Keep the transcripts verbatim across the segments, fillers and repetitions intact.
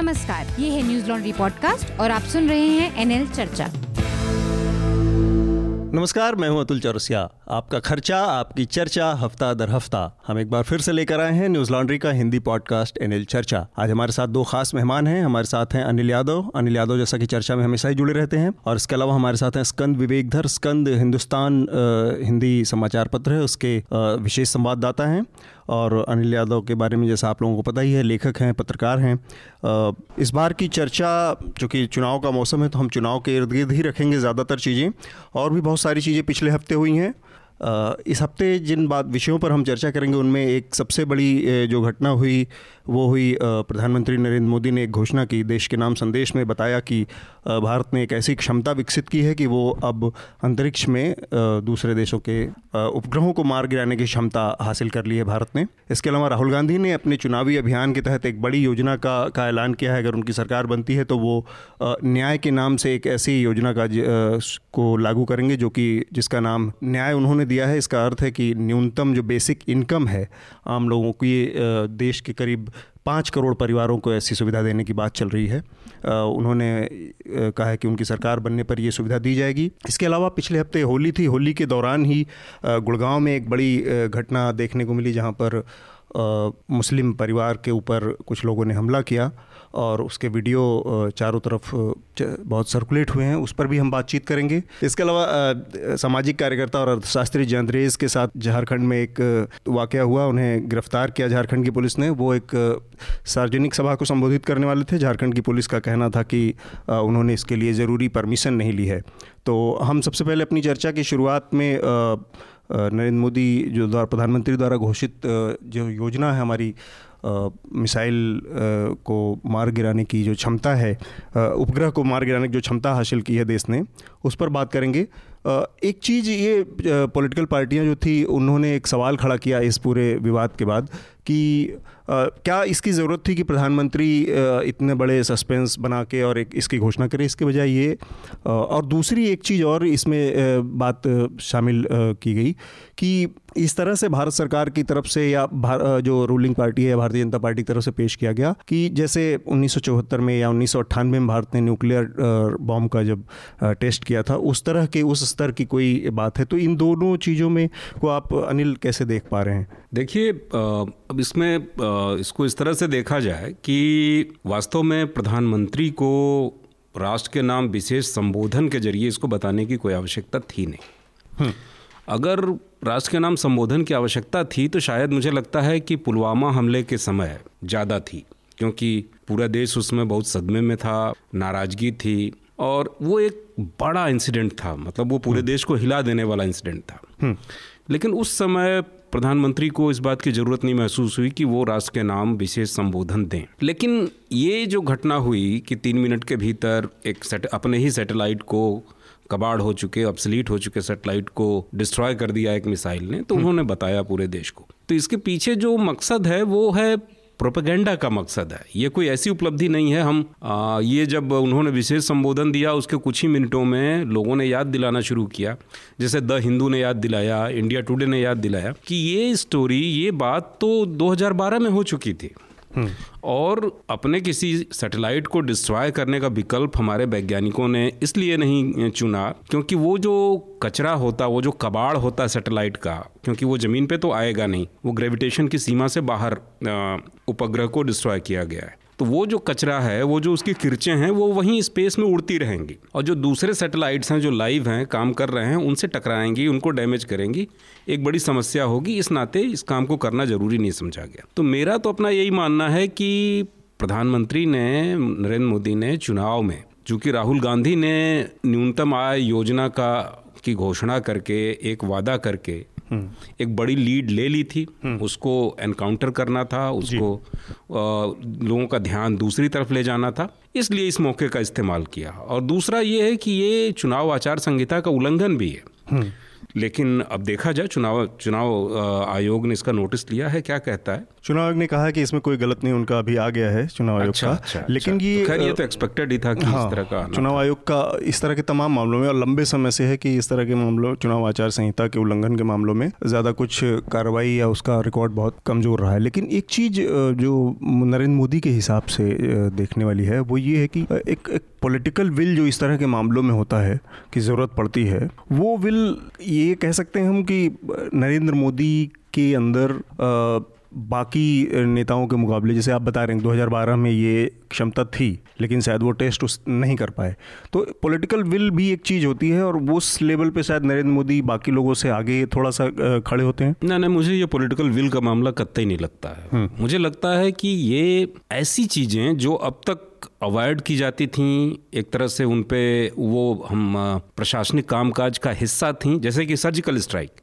नमस्कार, ये है न्यूज़ लॉन्ड्री पॉडकास्ट और आप सुन रहे हैं एनएल चर्चा। नमस्कार, मैं हूं अतुल चौरसिया। आपका खर्चा, आपकी चर्चा, हफ्ता दर हफ्ता हम एक बार फिर से लेकर आए हैं न्यूज़ लॉन्ड्री का हिंदी पॉडकास्ट एनएल चर्चा। आज हमारे साथ दो खास मेहमान हैं। हमारे साथ हैं अनिल यादव। अनिल यादव जैसा कि चर्चा में हमेशा ही जुड़े रहते हैं, और इसके अलावा हमारे साथ हैं स्कंद विवेकधर। स्कंद हिंदुस्तान हिंदी समाचार पत्र है, उसके विशेष संवाददाता हैं, और अनिल यादव के बारे में जैसा आप लोगों को पता ही है, लेखक हैं, पत्रकार हैं। इस बार की चर्चा, चूँकि चुनाव का मौसम है, तो हम चुनाव के इर्द गिर्द ही रखेंगे ज़्यादातर चीज़ें। और भी बहुत सारी चीज़ें पिछले हफ्ते हुई हैं। इस हफ्ते जिन बात विषयों पर हम चर्चा करेंगे, उनमें एक सबसे बड़ी जो घटना हुई वो हुई, प्रधानमंत्री नरेंद्र मोदी ने एक घोषणा की, देश के नाम संदेश में बताया कि भारत ने एक ऐसी क्षमता विकसित की है कि वो अब अंतरिक्ष में दूसरे देशों के उपग्रहों को मार गिराने की क्षमता हासिल कर ली है भारत ने। इसके अलावा राहुल गांधी ने अपने चुनावी अभियान के तहत एक बड़ी योजना का, का ऐलान किया है। अगर उनकी सरकार बनती है तो वो न्याय के नाम से एक ऐसी योजना का को लागू करेंगे जो कि जिसका नाम न्याय उन्होंने दिया है। इसका अर्थ है कि न्यूनतम जो बेसिक इनकम है आम लोगों की, देश के करीब पाँच करोड़ परिवारों को ऐसी सुविधा देने की बात चल रही है। उन्होंने कहा है कि उनकी सरकार बनने पर यह सुविधा दी जाएगी। इसके अलावा पिछले हफ्ते होली थी। होली के दौरान ही गुड़गांव में एक बड़ी घटना देखने को मिली, जहाँ पर मुस्लिम परिवार के ऊपर कुछ लोगों ने हमला किया, और उसके वीडियो चारों तरफ बहुत सर्कुलेट हुए हैं। उस पर भी हम बातचीत करेंगे। इसके अलावा सामाजिक कार्यकर्ता और अर्थशास्त्री जाँ द्रेज के साथ झारखंड में एक वाकया हुआ, उन्हें गिरफ्तार किया झारखंड की पुलिस ने। वो एक सार्वजनिक सभा को संबोधित करने वाले थे। झारखंड की पुलिस का कहना था कि उन्होंने इसके लिए ज़रूरी परमिशन नहीं ली है। तो हम सबसे पहले अपनी चर्चा की शुरुआत में नरेंद्र मोदी जो द्वारा प्रधानमंत्री द्वारा घोषित जो योजना है हमारी, मिसाइल को मार गिराने की जो क्षमता है, उपग्रह को मार गिराने की जो क्षमता हासिल की है देश ने, उस पर बात करेंगे। एक चीज़ ये पॉलिटिकल पार्टियां जो थी, उन्होंने एक सवाल खड़ा किया इस पूरे विवाद के बाद कि क्या इसकी ज़रूरत थी कि प्रधानमंत्री इतने बड़े सस्पेंस बना के और एक इसकी घोषणा करे, इसके बजाय ये। और दूसरी एक चीज़ और इसमें बात शामिल की गई कि इस तरह से भारत सरकार की तरफ से या जो रूलिंग पार्टी है भारतीय जनता पार्टी की तरफ से पेश किया गया कि जैसे उन्नीस सौ चौहत्तर में या उन्नीस सौ अट्ठानवे में भारत ने न्यूक्लियर बॉम्ब का जब टेस्ट किया था, उस तरह के उस स्तर की कोई बात है। तो इन दोनों चीज़ों में को आप अनिल कैसे देख पा रहे हैं? देखिए, अब इसमें इसको इस तरह से देखा जाए कि वास्तव में प्रधानमंत्री को राष्ट्र के नाम विशेष संबोधन के जरिए इसको बताने की कोई आवश्यकता थी नहीं। अगर राष्ट्र के नाम संबोधन की आवश्यकता थी तो शायद मुझे लगता है कि पुलवामा हमले के समय ज़्यादा थी, क्योंकि पूरा देश उसमें बहुत सदमे में था, नाराज़गी थी, और वो एक बड़ा इंसिडेंट था, मतलब वो पूरे देश को हिला देने वाला इंसिडेंट था। लेकिन उस समय प्रधानमंत्री को इस बात की ज़रूरत नहीं महसूस हुई कि वो राष्ट्र के नाम विशेष संबोधन दें। लेकिन ये जो घटना हुई कि तीन मिनट के भीतर एक सेट, अपने ही सैटेलाइट को कबाड़ हो चुके, ऑब्सोलीट हो चुके सैटेलाइट को डिस्ट्रॉय कर दिया एक मिसाइल ने, तो उन्होंने बताया पूरे देश को। तो इसके पीछे जो मकसद है वो है प्रोपेगेंडा का मकसद है। ये कोई ऐसी उपलब्धि नहीं है। हम आ, ये जब उन्होंने विशेष संबोधन दिया, उसके कुछ ही मिनटों में लोगों ने याद दिलाना शुरू किया, जैसे द हिंदू ने याद दिलाया, इंडिया टुडे ने याद दिलाया कि ये स्टोरी, ये बात तो दो हज़ार बारह में हो चुकी थी, और अपने किसी सैटेलाइट को डिस्ट्रॉय करने का विकल्प हमारे वैज्ञानिकों ने इसलिए नहीं चुना क्योंकि वो जो कचरा होता, वो जो कबाड़ होता सैटेलाइट का, क्योंकि वो ज़मीन पे तो आएगा नहीं, वो ग्रेविटेशन की सीमा से बाहर उपग्रह को डिस्ट्रॉय किया गया है, तो वो जो कचरा है, वो जो उसकी किरचें हैं, वो वहीं स्पेस में उड़ती रहेंगी, और जो दूसरे सैटेलाइट्स हैं जो लाइव हैं, काम कर रहे हैं, उनसे टकराएंगी, उनको डैमेज करेंगी, एक बड़ी समस्या होगी। इस नाते इस काम को करना ज़रूरी नहीं समझा गया। तो मेरा तो अपना यही मानना है कि प्रधानमंत्री ने, नरेंद्र मोदी ने चुनाव में, चूँकि राहुल गांधी ने न्यूनतम आय योजना का की घोषणा करके, एक वादा करके एक बड़ी लीड ले ली थी, उसको एनकाउंटर करना था, उसको आ, लोगों का ध्यान दूसरी तरफ ले जाना था, इसलिए इस मौके का इस्तेमाल किया। और दूसरा ये है कि ये चुनाव आचार संहिता का उल्लंघन भी है। लेकिन अब देखा जाए, चुनाव चुनाव आयोग ने इसका नोटिस लिया है, क्या कहता है? चुनाव आयोग ने कहा है कि इसमें कोई गलत नहीं, उनका अभी आ गया है चुनाव आयोग अच्छा, का अच्छा, लेकिन अच्छा, ये तो खैर ये तो एक्सपेक्टेड ही था कि हाँ, इस तरह का चुनाव आयोग का इस तरह के तमाम मामलों में और लंबे समय से है कि इस तरह के मामलों, चुनाव आचार संहिता के उल्लंघन के मामलों में ज़्यादा कुछ कार्रवाई या उसका रिकॉर्ड बहुत कमज़ोर रहा है। लेकिन एक चीज़ जो नरेंद्र मोदी के हिसाब से देखने वाली है वो ये है कि एक पॉलिटिकल विल जो इस तरह के मामलों में होता है कि ज़रूरत पड़ती है, वो विल ये कह सकते हैं हम कि नरेंद्र मोदी के अंदर आ, बाकी नेताओं के मुकाबले, जैसे आप बता रहे हैं दो हज़ार बारह में ये क्षमता थी लेकिन शायद वो टेस्ट उस नहीं कर पाए। तो पॉलिटिकल विल भी एक चीज़ होती है और वो उस लेवल पे शायद नरेंद्र मोदी बाकी लोगों से आगे थोड़ा सा खड़े होते हैं। ना ना, मुझे ये पॉलिटिकल विल का मामला कतई नहीं लगता है। मुझे लगता है कि ये ऐसी चीज़ें जो अब तक अवॉइड की जाती थी, एक तरह से उन पे वो हम प्रशासनिक कामकाज का हिस्सा थी, जैसे कि सर्जिकल स्ट्राइक,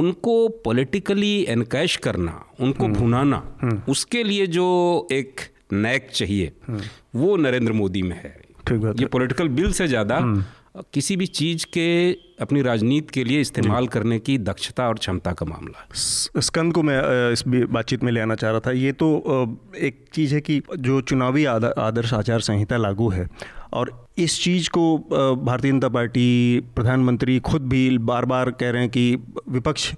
उनको पॉलिटिकली एनकैश करना, उनको भुनाना, उसके लिए जो एक नैक चाहिए वो नरेंद्र मोदी में है। ये पॉलिटिकल बिल से ज़्यादा किसी भी चीज़ के अपनी राजनीति के लिए इस्तेमाल करने की दक्षता और क्षमता का मामला है। स्कंद को मैं इस बातचीत में ले आना चाह रहा था। ये तो एक चीज़ है कि जो चुनावी आदर्श आचार संहिता लागू है और इस चीज़ को भारतीय जनता पार्टी, प्रधानमंत्री खुद भी बार बार कह रहे हैं कि विपक्ष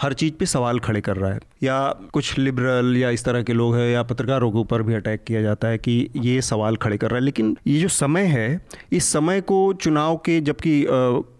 हर चीज़ पे सवाल खड़े कर रहा है, या कुछ लिबरल या इस तरह के लोग हैं या पत्रकारों के ऊपर भी अटैक किया जाता है कि ये सवाल खड़े कर रहा है। लेकिन ये जो समय है, इस समय को चुनाव के, जबकि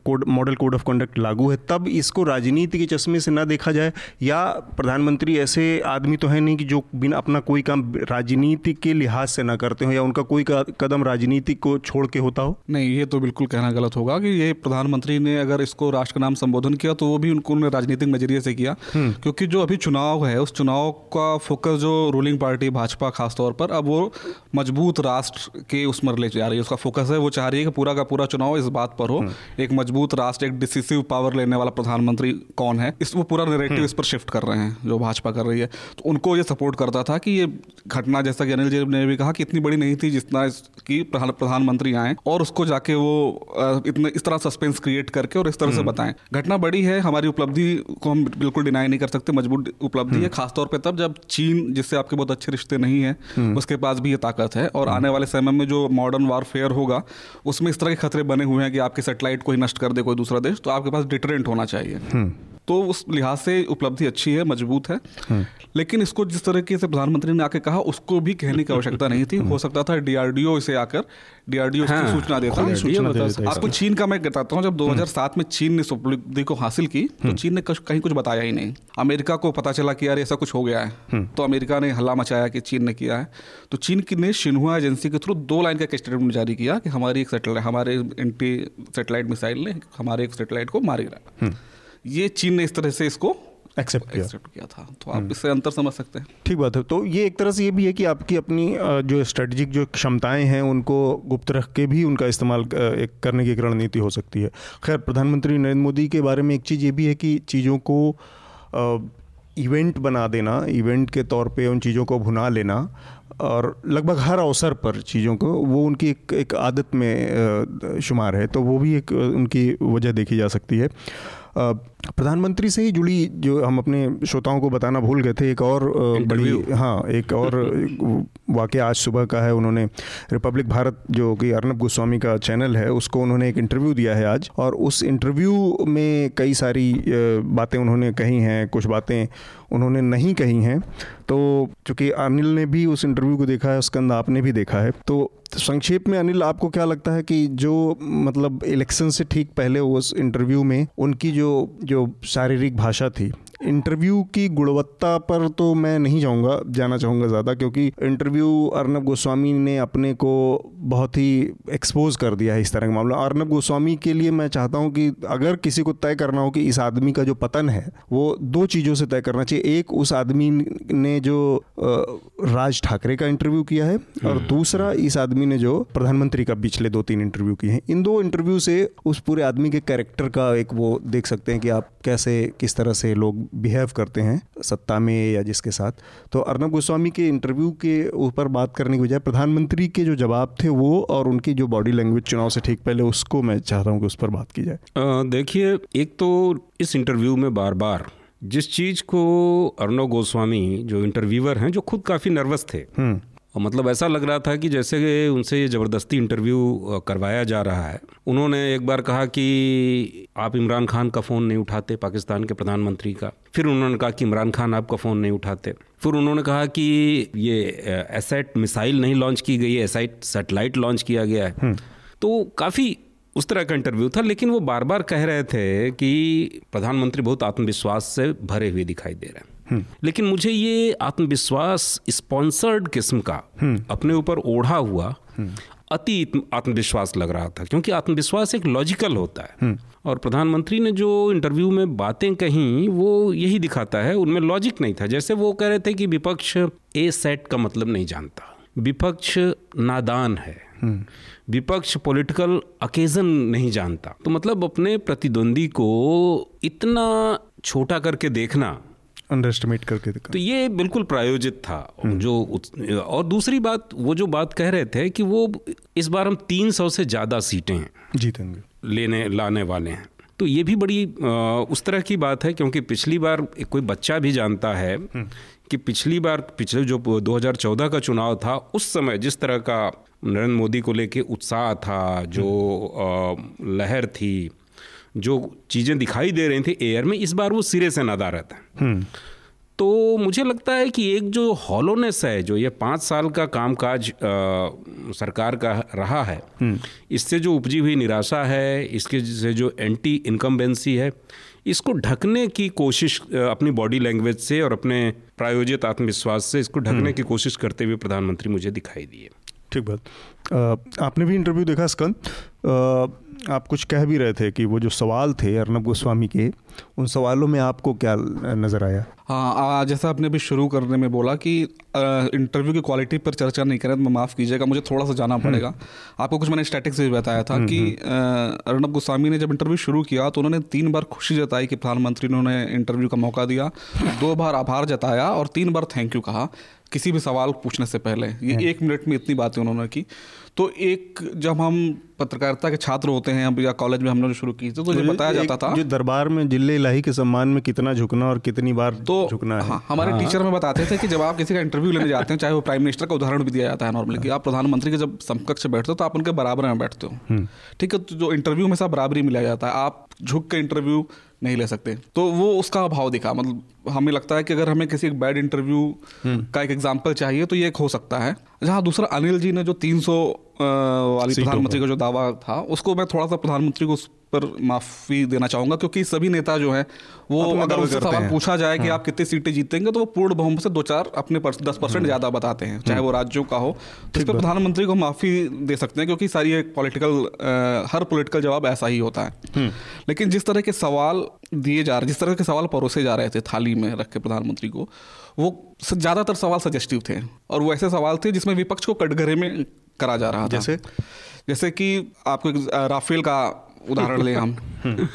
code model code of conduct लागू है, तब इसको राजनीति के चश्मे से ना देखा जाए, या प्रधानमंत्री ऐसे आदमी तो है नहीं कि जो बिना अपना कोई काम राजनीति के लिहाज से ना करते हो या उनका कोई कदम राजनीति को छोड़ के होता हो। नहीं, ये तो बिल्कुल कहना गलत होगा कि ये प्रधानमंत्री ने अगर इसको राष्ट्र का नाम संबोधन किया तो वो भी उनको उन्होंने राजनीतिक नजरिए से किया, क्योंकि जो अभी चुनाव है उस चुनाव का फोकस जो रूलिंग पार्टी भाजपा खासतौर पर, अब वो मजबूत राष्ट्र के उस मरले जा रही है, उसका फोकस है, वो चाह रही है कि पूरा का पूरा चुनाव इस बात पर हो, एक मजबूत राष्ट्र, एक डिसिसिव पावर लेने वाला प्रधानमंत्री कौन है, इस वो पूरा नैरेटिव इस पर शिफ्ट कर रहे हैं जो भाजपा कर रही है। तो उनको ये सपोर्ट करता था कि ये घटना, जैसा कि अनिल जी ने भी कहा, कि इतनी बड़ी नहीं थी जितना कि प्रधानमंत्री आए और उसको जाके वो इतने इस तरह सस्पेंस क्रिएट करके और इस तरह से बताएं। घटना बड़ी है, हमारी उपलब्धि को हम बिल्कुल डिनाई नहीं कर सकते, मजबूत उपलब्धि है, खासतौर पर तब जब चीन, जिससे आपके बहुत अच्छे रिश्ते नहीं हैं, उसके पास भी ये ताकत है। और आने वाले समय में जो मॉडर्न वारफेयर होगा उसमें इस तरह के खतरे बने हुए हैं कि आपके सैटेलाइट को ही नष्ट कर दे कोई दूसरा देश, तो आपके पास डिटरेंट होना चाहिए। तो उस लिहाज से उपलब्धि अच्छी है, मजबूत है, लेकिन इसको जिस तरीके से प्रधानमंत्री ने आके कहा उसको भी कहने की आवश्यकता नहीं थी। हो सकता था डीआरडीओ इसे आकर डीआरडीओ हाँ, की सूचना देता है। आपको चीन का मैं बताता हूँ, जब दो हज़ार सात में चीन ने इस उपलब्धि को हासिल की तो चीन ने कहीं कुछ बताया ही नहीं। अमेरिका को पता चला कि यार ऐसा कुछ हो गया है, तो अमेरिका ने हल्ला मचाया कि चीन ने किया है। तो चीन ने शिन्हुआ एजेंसी के थ्रू दो लाइन का स्टेटमेंट जारी किया कि हमारी एक सैटेलाइट, हमारे एंटी सैटेलाइट मिसाइल ने हमारे एक सैटेलाइट को मार गिराया। ये चीन ने इस तरह से इसको एक्सेप्ट किया।, किया था। तो आप इससे अंतर समझ सकते हैं। ठीक बात है। तो ये एक तरह से ये भी है कि आपकी अपनी जो स्ट्रेटेजिक जो क्षमताएं हैं उनको गुप्त रख के भी उनका इस्तेमाल करने की एक रणनीति हो सकती है। खैर, प्रधानमंत्री नरेंद्र मोदी के बारे में एक चीज़ ये भी है कि चीज़ों को इवेंट बना देना, इवेंट के तौर पे उन चीज़ों को भुना लेना, और लगभग हर अवसर पर चीज़ों को, वो उनकी एक एक आदत में शुमार है, तो वो भी एक उनकी वजह देखी जा सकती है। प्रधानमंत्री से ही जुड़ी जो हम अपने श्रोताओं को बताना भूल गए थे, एक और बड़ी हाँ एक और वाकया आज सुबह का है। उन्होंने रिपब्लिक भारत जो कि अर्णव गोस्वामी का चैनल है, उसको उन्होंने एक इंटरव्यू दिया है आज, और उस इंटरव्यू में कई सारी बातें उन्होंने कही हैं, कुछ बातें उन्होंने नहीं कही हैं। तो चूँकि अनिल ने भी उस इंटरव्यू को देखा है, स्कंद आपने भी देखा है, तो संक्षेप में अनिल आपको क्या लगता है कि जो मतलब इलेक्शन से ठीक पहले उस इंटरव्यू में उनकी जो जो शारीरिक भाषा थी, इंटरव्यू की गुणवत्ता पर तो मैं नहीं जाऊँगा जाना चाहूँगा ज़्यादा, क्योंकि इंटरव्यू अर्णव गोस्वामी ने अपने को बहुत ही एक्सपोज कर दिया है इस तरह का मामला। अर्णव गोस्वामी के लिए मैं चाहता हूँ कि अगर किसी को तय करना हो कि इस आदमी का जो पतन है वो दो चीज़ों से तय करना चाहिए। एक, उस आदमी ने जो राज ठाकरे का इंटरव्यू किया है, और दूसरा इस आदमी ने जो प्रधानमंत्री का पिछले दो तीन इंटरव्यू किए हैं। इन दो इंटरव्यू से उस पूरे आदमी के कैरेक्टर का एक वो देख सकते हैं कि आप कैसे किस तरह से लोग बिहेव करते हैं सत्ता में या जिसके साथ। तो अर्णव गोस्वामी के इंटरव्यू के ऊपर बात करने की बजाय प्रधानमंत्री के जो जवाब थे वो और उनकी जो बॉडी लैंग्वेज चुनाव से ठीक पहले, उसको मैं चाहता हूँ कि उस पर बात की जाए। देखिए, एक तो इस इंटरव्यू में बार बार जिस चीज़ को अर्णव गोस्वामी जो इंटरव्यूअर हैं, जो खुद काफ़ी नर्वस थे, मतलब ऐसा लग रहा था कि जैसे उनसे ये ज़बरदस्ती इंटरव्यू करवाया जा रहा है। उन्होंने एक बार कहा कि आप इमरान खान का फ़ोन नहीं उठाते, पाकिस्तान के प्रधानमंत्री का। फिर उन्होंने कहा कि इमरान खान आपका फ़ोन नहीं उठाते। फिर उन्होंने कहा कि ये एसैट मिसाइल नहीं लॉन्च की गई है, एसैट सेटेलाइट लॉन्च किया गया है। तो काफ़ी उस तरह का इंटरव्यू था, लेकिन वो बार बार कह रहे थे कि प्रधानमंत्री बहुत आत्मविश्वास से भरे हुए दिखाई दे रहे हैं। लेकिन मुझे ये आत्मविश्वास स्पॉन्सर्ड किस्म का, अपने ऊपर ओढ़ा हुआ अति आत्मविश्वास लग रहा था, क्योंकि आत्मविश्वास एक लॉजिकल होता है। और प्रधानमंत्री ने जो इंटरव्यू में बातें कहीं वो यही दिखाता है, उनमें लॉजिक नहीं था। जैसे वो कह रहे थे कि विपक्ष ए सेट का मतलब नहीं जानता, विपक्ष नादान है, विपक्ष पॉलिटिकल अकेजन नहीं जानता। तो मतलब अपने प्रतिद्वंदी को इतना छोटा करके देखना, अंडरएस्टिमेट करके, तो ये बिल्कुल प्रायोजित था जो। और दूसरी बात, वो जो बात कह रहे थे कि वो इस बार हम तीन सौ से ज़्यादा सीटें जीतेंगे, लेने लाने वाले हैं, तो ये भी बड़ी आ, उस तरह की बात है। क्योंकि पिछली बार कोई बच्चा भी जानता है कि पिछली बार पिछले जो दो हज़ार चौदह का चुनाव था, उस समय जिस तरह का नरेंद्र मोदी को लेके उत्साह था, जो आ, लहर थी, जो चीज़ें दिखाई दे रही थी एयर में, इस बार वो सिरे से नादार रहता है। तो मुझे लगता है कि एक जो हॉलोनेस है, जो ये पाँच साल का कामकाज आ, सरकार का रहा है, इससे जो उपजी हुई निराशा है, इसके से जो एंटी इनकम्बेंसी है, इसको ढकने की कोशिश अपनी बॉडी लैंग्वेज से और अपने प्रायोजित आत्मविश्वास से इसको ढकने की कोशिश करते हुए प्रधानमंत्री मुझे दिखाई दिए। ठीक बात। आपने भी इंटरव्यू देखा स्कंद, आप कुछ कह भी रहे थे कि वो जो सवाल थे अर्णव गोस्वामी के, उन सवालों में आपको क्या नज़र आया? हाँ, जैसा आपने भी शुरू करने में बोला कि इंटरव्यू की क्वालिटी पर चर्चा नहीं करें, तो माफ़ कीजिएगा, मुझे थोड़ा सा जाना पड़ेगा। आपको कुछ मैंने स्टैटिक्स भी बताया था कि अर्णव गोस्वामी ने जब इंटरव्यू शुरू किया तो उन्होंने तीन बार खुशी जताई कि प्रधानमंत्री ने उन्हें इंटरव्यू का मौका दिया, दो बार आभार जताया और तीन बार थैंक यू कहा किसी भी सवाल पूछने से पहले। ये एक मिनट में इतनी बातें उन्होंने की। तो एक, जब हम पत्रकारिता के छात्र होते हैं या कॉलेज में हमने शुरू की थी, तो ये बताया जाता था जो दरबार में जिले इलाही के सम्मान में कितना झुकना और कितनी बार तो झुकना है। हाँ, हमारे हाँ। टीचर में बताते थे कि जब आप किसी का इंटरव्यू लेने जाते हैं, चाहे वो प्राइम मिनिस्टर का उदाहरण भी दिया जाता है नॉर्मली, कि आप प्रधानमंत्री के जब समकक्ष बैठते हो तो आप उनके बराबर में बैठते हो, ठीक है? जो इंटरव्यू में सब बराबरी मिला जाता है, आप झुक के इंटरव्यू नहीं ले सकते। तो वो उसका अभाव दिखा। मतलब हमें लगता है कि अगर हमें किसी एक बैड इंटरव्यू का एक एग्जांपल चाहिए तो ये एक हो सकता है। जहाँ दूसरा, अनिल जी ने जो तीन सौ वाली प्रधानमंत्री का जो दावा था, उसको मैं थोड़ा सा प्रधानमंत्री को उस पर माफ़ी देना चाहूँगा, क्योंकि सभी नेता जो हैं वो अगर उससे सवाल पूछा जाए कि आप कितनी सीटें जीतेंगे, तो वो पूर्ण बहुमत से दो चार अपने दस परसेंट ज़्यादा बताते हैं, चाहे वो राज्यों का हो। तो इस पर प्रधानमंत्री को माफ़ी दे सकते हैं, क्योंकि सारी एक पॉलिटिकल, हर पॉलिटिकल जवाब ऐसा ही होता है। लेकिन जिस तरह के सवाल दिए जा रहे, जिस तरह के सवाल परोसे जा रहे थे थाली में रख के प्रधानमंत्री को, वो ज़्यादातर सवाल सजेस्टिव थे, और वो ऐसे सवाल थे जिसमें विपक्ष को कटघरे में करा जा रहा था। जैसे जैसे कि आपको राफेल का उदाहरण ले हम,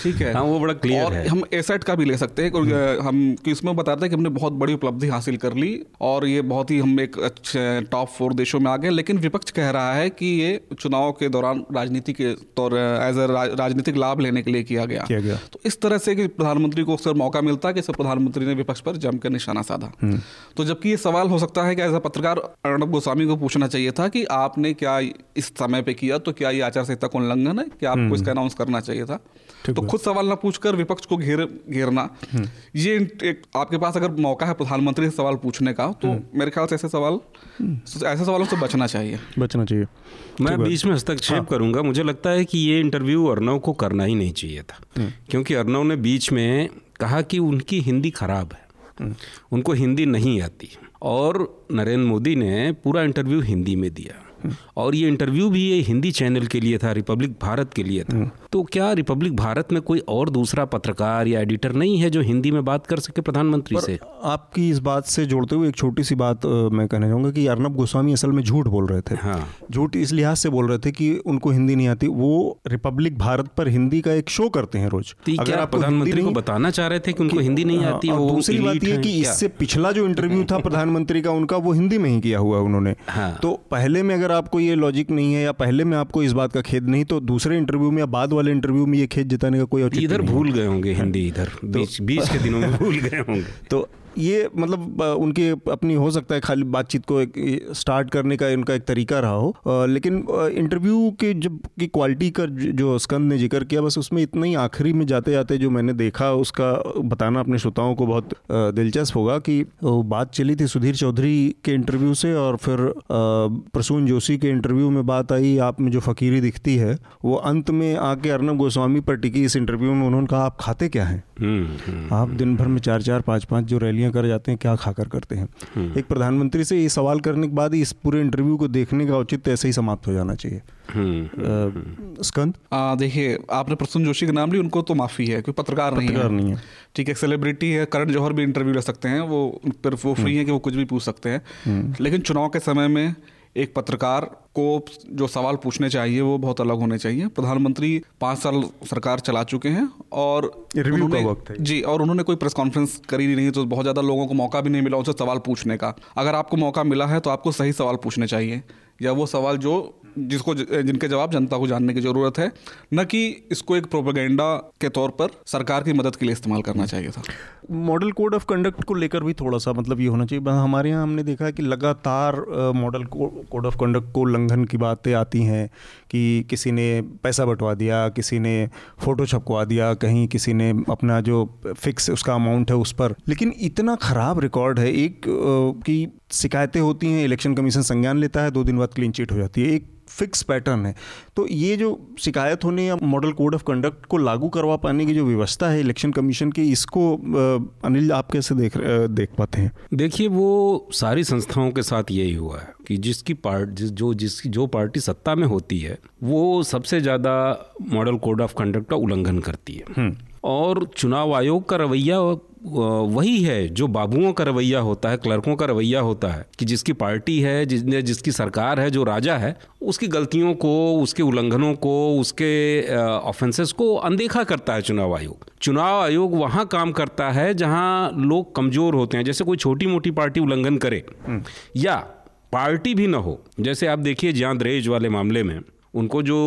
ठीक है? हाँ, वो बड़ा क्लियर और है। हम एसेट का भी ले सकते हैं, हम इसमें बताते हैं कि हमने बहुत बड़ी उपलब्धि हासिल कर ली और ये बहुत ही, हम एक अच्छे टॉप फोर देशों में आ गए। लेकिन विपक्ष कह रहा है कि ये चुनाव के दौरान राजनीति के तौर एज ए राजनीतिक लाभ लेने के लिए किया गया, किया गया। तो इस तरह से कि प्रधानमंत्री को अक्सर मौका मिलता है कि प्रधानमंत्री ने विपक्ष पर जमकर निशाना साधा। तो जबकि ये सवाल हो सकता है कि एज ए पत्रकार अर्णव गोस्वामी को पूछना चाहिए था कि आपने क्या इस समय पे किया, तो क्या ये आचार संहिता का उल्लंघन है, क्या आपको इसका अनाउंस करना चाहिए था? तो खुद सवाल ना पूछकर विपक्ष को घेर घेरना, ये एक, आपके पास अगर मौका है प्रधानमंत्री से सवाल पूछने का, तो मेरे ख्याल से ऐसे सवाल ऐसे सवालों से बचना चाहिए बचना चाहिए मैं बीच में हस्तक्षेप हाँ। करूंगा। मुझे लगता है कि ये इंटरव्यू अर्णव को करना ही नहीं चाहिए था, क्योंकि अर्णव ने बीच में कहा कि उनकी हिंदी खराब है, उनको हिंदी नहीं आती, और नरेंद्र मोदी ने पूरा इंटरव्यू हिंदी में दिया। और ये इंटरव्यू भी ये हिंदी चैनल के लिए था, रिपब्लिक भारत के लिए था। तो क्या रिपब्लिक भारत में कोई और दूसरा पत्रकार या एडिटर नहीं है जो हिंदी में बात कर सके प्रधानमंत्री से? आपकी इस बात से जोड़ते हुए एक छोटी सी बात मैं कहना चाहूँगा कि अर्णव गोस्वामी असल में झूठ बोल रहे थे। झूठ इस लिहाज से बोल रहे थे कि उनको हिंदी नहीं आती। वो रिपब्लिक भारत पर हिंदी का एक शो करते हैं रोज। अगर आप प्रधानमंत्री को बताना चाह रहे थे कि उनको हिंदी नहीं आती। दूसरी बात यह कि इससे पिछला जो इंटरव्यू था प्रधानमंत्री का उनका वो हिंदी में ही किया हुआ उन्होंने। तो पहले में अगर आपको ये लॉजिक नहीं है या पहले में आपको इस बात का खेद नहीं, तो दूसरे इंटरव्यू में या बाद वाले इंटरव्यू में ये खेद जताने का कोई औचित्य नहीं है। भूल गए होंगे हिंदी, इधर बीच बीच के दिनों में भूल गए होंगे। तो ये मतलब उनकी अपनी हो सकता है खाली बातचीत को एक स्टार्ट करने का उनका एक तरीका रहा हो, लेकिन इंटरव्यू के जब की क्वालिटी का जो स्कंद ने जिक्र किया, बस उसमें इतना ही आखिरी में जाते जाते जो मैंने देखा उसका बताना अपने श्रोताओं को बहुत दिलचस्प होगा कि बात चली थी सुधीर चौधरी के इंटरव्यू से और फिर प्रसून जोशी के इंटरव्यू में बात आई आप में जो फ़कीरी दिखती है, वो अंत में आके अर्णव गोस्वामी पर टिकी। इस इंटरव्यू में उन्होंने कहा आप खाते क्या हैं, आप दिन भर में चार चार पाँच पाँच जो रैली कर जाते हैं क्या खाकर करते हैं। एक प्रधानमंत्री से ये सवाल करने के बाद इस पूरे इंटरव्यू को देखने का औचित्य ऐसे ही समाप्त हो जाना चाहिए। स्कंद देखिए, आपने प्रसून जोशी का नाम लिया, उनको तो माफी है, कोई पत्रकार, पत्रकार नहीं है, ठीक है, सेलिब्रिटी है। करण जौहर भी इंटरव्यू ले सकते हैं, वो वो फ्री है कि वो कुछ भी पूछ सकते हैं। लेकिन चुनाव के समय में एक पत्रकार को जो सवाल पूछने चाहिए वो बहुत अलग होने चाहिए। प्रधानमंत्री पाँच साल सरकार चला चुके हैं और रिव्यू का वक्त है जी, और उन्होंने कोई प्रेस कॉन्फ्रेंस करी नहीं, तो बहुत ज़्यादा लोगों को मौका भी नहीं मिला उनसे सवाल पूछने का। अगर आपको मौका मिला है तो आपको सही सवाल पूछने चाहिए, या वो सवाल जो जिसको जिनके जवाब जनता को जानने की ज़रूरत है, न कि इसको एक प्रोपेगेंडा के तौर पर सरकार की मदद के लिए इस्तेमाल करना चाहिए था। मॉडल कोड ऑफ कंडक्ट को लेकर भी थोड़ा सा मतलब ये होना चाहिए। हमारे यहाँ हमने देखा है कि लगातार मॉडल कोड ऑफ कंडक्ट को लंघन की बातें आती हैं कि किसी ने पैसा बंटवा दिया, किसी ने फ़ोटो छपवा दिया कहीं, किसी ने अपना जो फिक्स उसका अमाउंट है उस पर। लेकिन इतना ख़राब रिकॉर्ड है एक कि शिकायतें होती हैं, इलेक्शन कमीशन संज्ञान लेता है, दो दिन बाद क्लीन चिट हो जाती है। एक फिक्स पैटर्न है। तो ये जो शिकायत होने या मॉडल कोड ऑफ कंडक्ट को लागू करवा पाने की जो व्यवस्था है इलेक्शन कमीशन की, इसको अनिल आप कैसे देख देख पाते हैं? देखिए, वो सारी संस्थाओं के साथ यही हुआ है कि जिसकी पार्ट जो जिसकी जो पार्टी सत्ता में होती है वो सबसे ज़्यादा मॉडल कोड ऑफ कंडक्ट का उल्लंघन करती है। और चुनाव आयोग का रवैया वही है जो बाबुओं का रवैया होता है, क्लर्कों का रवैया होता है कि जिसकी पार्टी है, जिसने जिसकी सरकार है, जो राजा है, उसकी गलतियों को, उसके उल्लंघनों को, उसके ऑफेंसेस को अनदेखा करता है चुनाव आयोग। चुनाव आयोग वहाँ काम करता है जहाँ लोग कमज़ोर होते हैं। जैसे कोई छोटी मोटी पार्टी उल्लंघन करे या पार्टी भी ना हो, जैसे आप देखिए जाँ द्रेज वाले मामले में उनको जो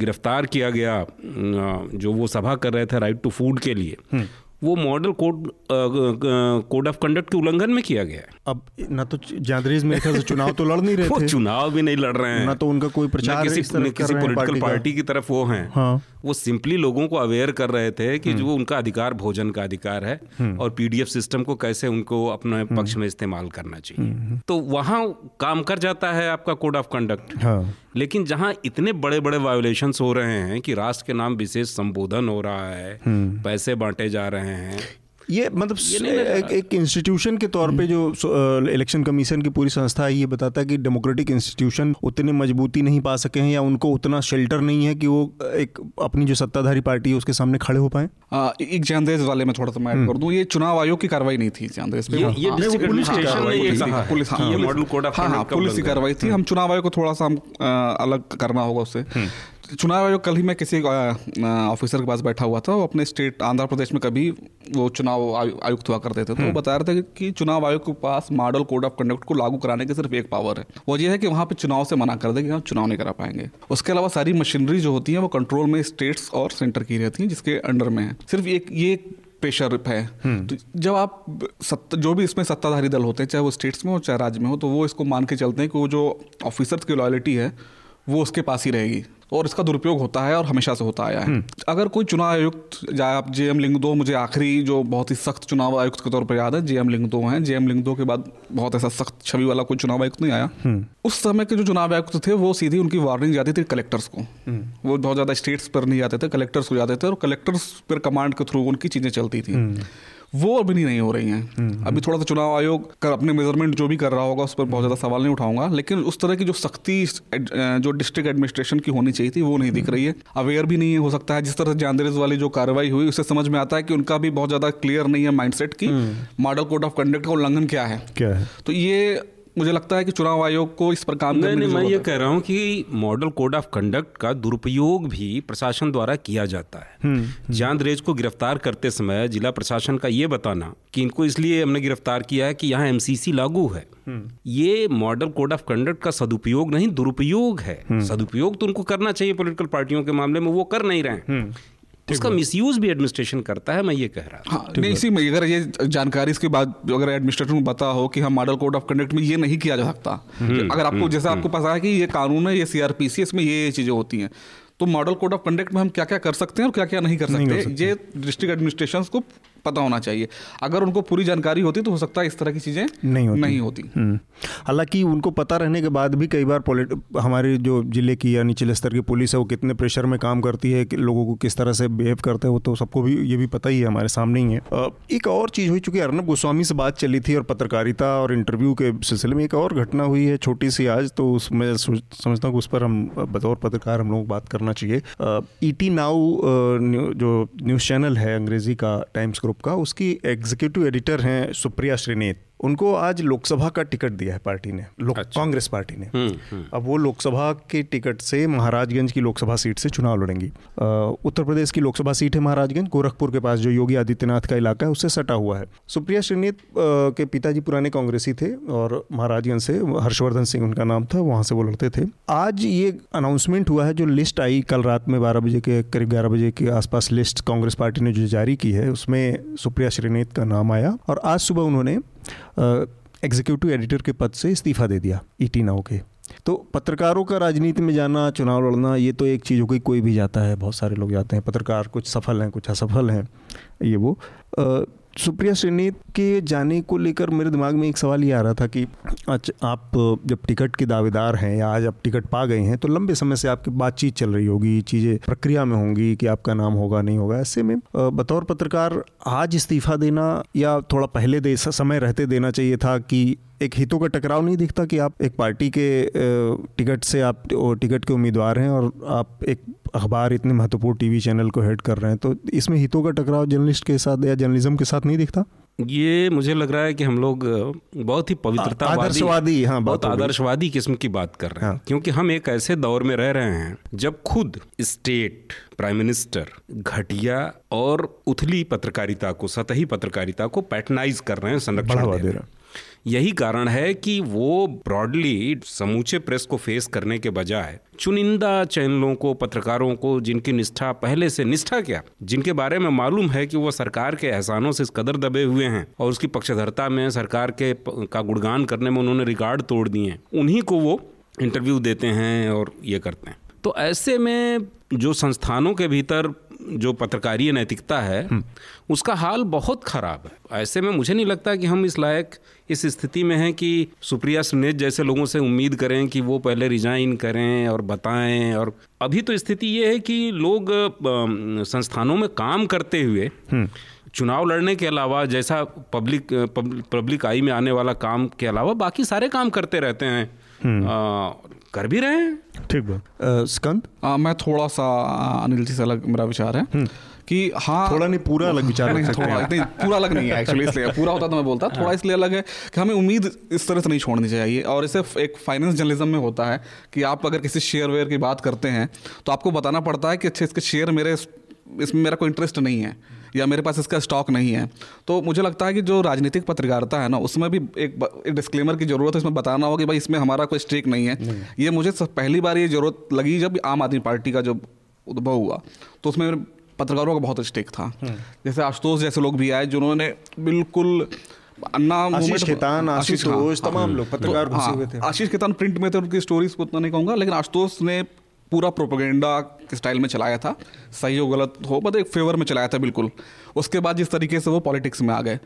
गिरफ्तार किया गया, जो वो सभा कर रहे थे राइट टू फूड के लिए, वो model code code of conduct के उल्लंघन में किया गया है। अब ना तो जांदरेज में से चुनाव तो लड़ नहीं रहे थे, चुनाव भी नहीं लड़ रहे हैं, ना तो उनका कोई प्रचार किसी पॉलिटिकल पार्टी की तरफ वो हैं। हाँ। वो सिंपली लोगों को अवेयर कर रहे थे कि जो उनका अधिकार भोजन का अधिकार है और पीडीएफ सिस्टम को कैसे उनको अपने पक्ष में इस्तेमाल करना चाहिए। तो वहाँ काम कर जाता है आपका कोड ऑफ कंडक्ट। लेकिन जहाँ इतने बड़े बड़े वायोलेशंस हो रहे हैं कि राष्ट्र के नाम विशेष संबोधन हो रहा है, पैसे बांटे जा रहे हैं, ये मतलब ये एक इंस्टीट्यूशन के तौर पे जो इलेक्शन कमीशन की पूरी संस्था है ये बताता है कि डेमोक्रेटिक इंस्टीट्यूशन उतनी मजबूती नहीं पा सके हैं या उनको उतना शेल्टर नहीं है कि वो एक अपनी जो सत्ताधारी पार्टी है उसके सामने खड़े हो पाए। एक जांदेज वाले में थोड़ा सा मैं ऐड कर दूं, ये चुनाव आयोग की कार्रवाई नहीं थी जांदेज पे, ये पुलिस की कार्रवाई थी, पुलिस ये model code of conduct police की कार्रवाई थी। हम चुनाव आयोग को थोड़ा सा अलग करना होगा उससे। चुनाव आयोग, कल ही मैं किसी ऑफिसर के पास बैठा हुआ था, वो अपने स्टेट आंध्र प्रदेश में कभी वो चुनाव आयुक्त हुआ करते थे, तो वो बता रहे थे कि चुनाव आयोग के पास मॉडल कोड ऑफ कंडक्ट को लागू कराने की सिर्फ एक पावर है, वो ये है कि वहाँ पे चुनाव से मना कर दे कि हम चुनाव नहीं करा पाएंगे। उसके अलावा सारी मशीनरी जो होती है वो कंट्रोल में स्टेट्स और सेंटर की रहती है जिसके अंडर में है। सिर्फ एक ये प्रेशर है। तो जब आप सत्ता, जो भी इसमें सत्ताधारी दल होते हैं, चाहे वो स्टेट्स में हो चाहे राज्य में हो, तो वो इसको मान के चलते हैं कि वो जो ऑफिसर्स की लॉयल्टी है वो उसके पास ही रहेगी, और इसका दुरुपयोग होता है और हमेशा से होता आया है। अगर कोई चुनाव आयुक्त, या आप जे.एम. लिंगदोह, मुझे आखिरी जो बहुत ही सख्त चुनाव आयुक्त के तौर पर याद है जे.एम. लिंगदोह हैं, जे.एम. लिंगदोह के बाद बहुत ऐसा सख्त छवि वाला कोई चुनाव आयुक्त नहीं आया। उस समय के जो चुनाव आयुक्त थे वो सीधी उनकी वार्निंग जाती थी कलेक्टर्स को, वो बहुत ज़्यादा स्टेट्स पर नहीं जाते थे, कलेक्टर्स को जाते थे, और कलेक्टर्स पर कमांड के थ्रू उनकी चीज़ें चलती थी। वो अभी नहीं हो रही हैं। अभी थोड़ा सा चुनाव आयोग कर अपने मेजरमेंट जो भी कर रहा होगा उस पर बहुत ज़्यादा सवाल नहीं उठाऊंगा, लेकिन उस तरह की जो सख्ती जो डिस्ट्रिक्ट एडमिनिस्ट्रेशन की होनी चाहिए थी वो नहीं दिख रही है। अवेयर भी नहीं हो सकता है। जिस तरह से जाँ द्रेज वाली जो कार्रवाई हुई उससे समझ में आता है कि उनका भी बहुत ज़्यादा क्लियर नहीं है माइंडसेट की मॉडल कोड ऑफ कंडक्ट का उल्लंघन क्या है क्या है। तो ये मुझे लगता है कि चुनाव आयोग को इस पर काम करने की जरूरत है। मैं ये कह रहा हूँ कि मॉडल कोड ऑफ कंडक्ट का दुरुपयोग भी प्रशासन द्वारा किया जाता है। जाँ द्रेज को गिरफ्तार करते समय जिला प्रशासन का ये बताना कि इनको इसलिए हमने गिरफ्तार किया है कि यहाँ एमसीसी लागू है, ये मॉडल कोड ऑफ कंडक्ट का सदुपयोग नहीं दुरुपयोग है। सदुपयोग तो उनको करना चाहिए पॉलिटिकल पार्टियों के मामले में, वो कर नहीं रहे। इसका मिसयूज भी एडमिनिस्ट्रेशन करता है, मैं ये कह रहा हूँ। हाँ, नहीं, इसी में अगर ये जानकारी इसके बाद अगर एडमिनिस्ट्रेशन को पता हो कि हम मॉडल कोड ऑफ कंडक्ट में ये नहीं किया जा सकता, अगर आपको जैसा आपको पता है कि ये कानून है, ये सीआरपीसी, इसमें ये ये चीज़ें होती हैं, तो मॉडल कोड ऑफ कंडक्ट में हम क्या क्या कर सकते हैं और क्या क्या नहीं कर सकते, नहीं कर सकते। ये डिस्ट्रिक्ट एडमिनिस्ट्रेशन को पता होना चाहिए। अगर उनको पूरी जानकारी होती तो हो सकता है इस तरह की चीज़ें नहीं होती, नहीं होती। हालांकि उनको पता रहने के बाद भी कई बार पोलिट हमारे जो जिले की या निचले स्तर की पुलिस है वो कितने प्रेशर में काम करती है, लोगों को किस तरह से बिहेव करते हैं, वो तो सबको भी ये भी पता ही है, हमारे सामने ही है। एक और चीज़ हुई, चूँकि अर्णव गोस्वामी से बात चली थी और पत्रकारिता और इंटरव्यू के सिलसिले में एक और घटना हुई है छोटी सी आज, तो उसमें समझता हूँ कि उस पर हम बतौर पत्रकार हम लोग बात करना चाहिए। ईटी नाउ जो न्यूज़ चैनल है अंग्रेजी का, टाइम्स ग्रुप का, उसकी एग्जीक्यूटिव एडिटर हैं सुप्रिया श्रीनेत। उनको आज लोकसभा का टिकट दिया है पार्टी ने, कांग्रेस पार्टी ने। अब वो लोकसभा के टिकट से महाराजगंज की लोकसभा सीट से चुनाव लड़ेंगी। उत्तर प्रदेश की लोकसभा सीट है महाराजगंज, गोरखपुर के पास जो योगी आदित्यनाथ का इलाका है उससे सटा हुआ है। सुप्रिया श्रीनेत के पिताजी पुराने कांग्रेसी थे और महाराजगंज से, हर्षवर्धन सिंह उनका नाम था, वहाँ से वो लड़ते थे। आज ये अनाउंसमेंट हुआ है, जो लिस्ट आई कल रात में बारह बजे के करीब ग्यारह बजे के आसपास लिस्ट कांग्रेस पार्टी ने जो जारी की है उसमें सुप्रिया श्रीनेत का नाम आया और आज सुबह उन्होंने एग्जीक्यूटिव uh, एडिटर के पद से इस्तीफा दे दिया ईटी नाउ के। तो पत्रकारों का राजनीति में जाना, चुनाव लड़ना, ये तो एक चीज़ हो गई, कोई भी जाता है, बहुत सारे लोग जाते हैं, पत्रकार कुछ सफल हैं कुछ असफल हैं, ये वो। uh, सुप्रिया श्रीनेत के जाने को लेकर मेरे दिमाग में एक सवाल ये आ रहा था कि अच्छा, आप जब टिकट के दावेदार हैं या आज आप टिकट पा गए हैं तो लंबे समय से आपकी बातचीत चल रही होगी, चीज़ें प्रक्रिया में होंगी कि आपका नाम होगा नहीं होगा। ऐसे में बतौर पत्रकार आज इस्तीफा देना या थोड़ा पहले दे समय रहते देना चाहिए था, कि एक हितों का टकराव नहीं दिखता कि आप एक पार्टी के टिकट से आप टिकट के उम्मीदवार हैं और आप एक अखबार इतने महत्वपूर्ण टीवी चैनल को हेड कर रहे हैं, तो इसमें हितों का टकराव जर्नलिस्ट के साथ या जर्नलिज्म के साथ नहीं दिखता? ये मुझे लग रहा है कि हम लोग बहुत ही पवित्रता आदर्शवादी हाँ, बहुत आदर्शवादी किस्म की बात कर रहे हैं हाँ। क्योंकि हम एक ऐसे दौर में रह रहे हैं जब खुद स्टेट प्राइम मिनिस्टर घटिया और उथली पत्रकारिता को, सतही पत्रकारिता को पैटर्नाइज कर रहे हैं, संरक्षण दे रहे हैं। यही कारण है कि वो ब्रॉडली समूचे प्रेस को फेस करने के बजाय चुनिंदा चैनलों को, पत्रकारों को, जिनकी निष्ठा पहले से निष्ठा क्या जिनके बारे में मालूम है कि वो सरकार के एहसानों से इस कदर दबे हुए हैं और उसकी पक्षधरता में, सरकार के का गुणगान करने में उन्होंने रिकॉर्ड तोड़ दिए हैं, उन्हीं को वो इंटरव्यू देते हैं और ये करते हैं। तो ऐसे में जो संस्थानों के भीतर जो पत्रकारिता नैतिकता है उसका हाल बहुत ख़राब है। ऐसे में मुझे नहीं लगता कि हम इस लायक इस स्थिति में हैं कि सुप्रिया श्रीनेत जैसे लोगों से उम्मीद करें कि वो पहले रिजाइन करें और बताएं। और अभी तो स्थिति ये है कि लोग संस्थानों में काम करते हुए चुनाव लड़ने के अलावा, जैसा पब्लिक पब्लिक आई में आने वाला काम के अलावा बाकी सारे काम करते रहते हैं, आ, कर भी रहे हैं। ठीक है स्कंद, मैं थोड़ा सा अनिल जी से अलग मेरा विचार है कि हाँ, थोड़ा नहीं पूरा अलग विचार नहीं, थोड़ा नहीं पूरा अलग नहीं है एक्चुअली, इसलिए पूरा होता तो मैं बोलता, थोड़ा इसलिए अलग है कि हमें उम्मीद इस तरह से नहीं छोड़नी चाहिए। और इसे एक फाइनेंस जर्नलिज्म में होता है कि आप अगर किसी शेयर वेयर की बात करते हैं तो आपको बताना पड़ता है कि अच्छे इसके शेयर मेरे इसमें मेरा कोई इंटरेस्ट नहीं है या मेरे पास इसका स्टॉक नहीं है। तो मुझे लगता है कि जो राजनीतिक पत्रकारिता है ना, उसमें भी एक, एक डिस्क्लेमर की ज़रूरत है, इसमें बताना होगा कि भाई इसमें हमारा कोई स्टेक नहीं है। नहीं। ये मुझे पहली बार ये ज़रूरत लगी जब आम आदमी पार्टी का जब उद्भव हुआ तो उसमें पत्रकारों का बहुत स्टेक था। जैसे आशुतोष जैसे लोग भी आए जिन्होंने बिल्कुल आशीष खेतान, आशीष घोष, तमाम लोग पत्रकार घुसे हुए थे। आशीष खेतान प्रिंट में थे, उनकी स्टोरीज को उतना नहीं कहूँगा, लेकिन आशुतोष ने पूरा प्रोपेगेंडा के स्टाइल में चलाया था, सही हो गलत हो मतलब एक फेवर में चलाया था बिल्कुल। उसके बाद जिस तरीके से वो पॉलिटिक्स में आ गए,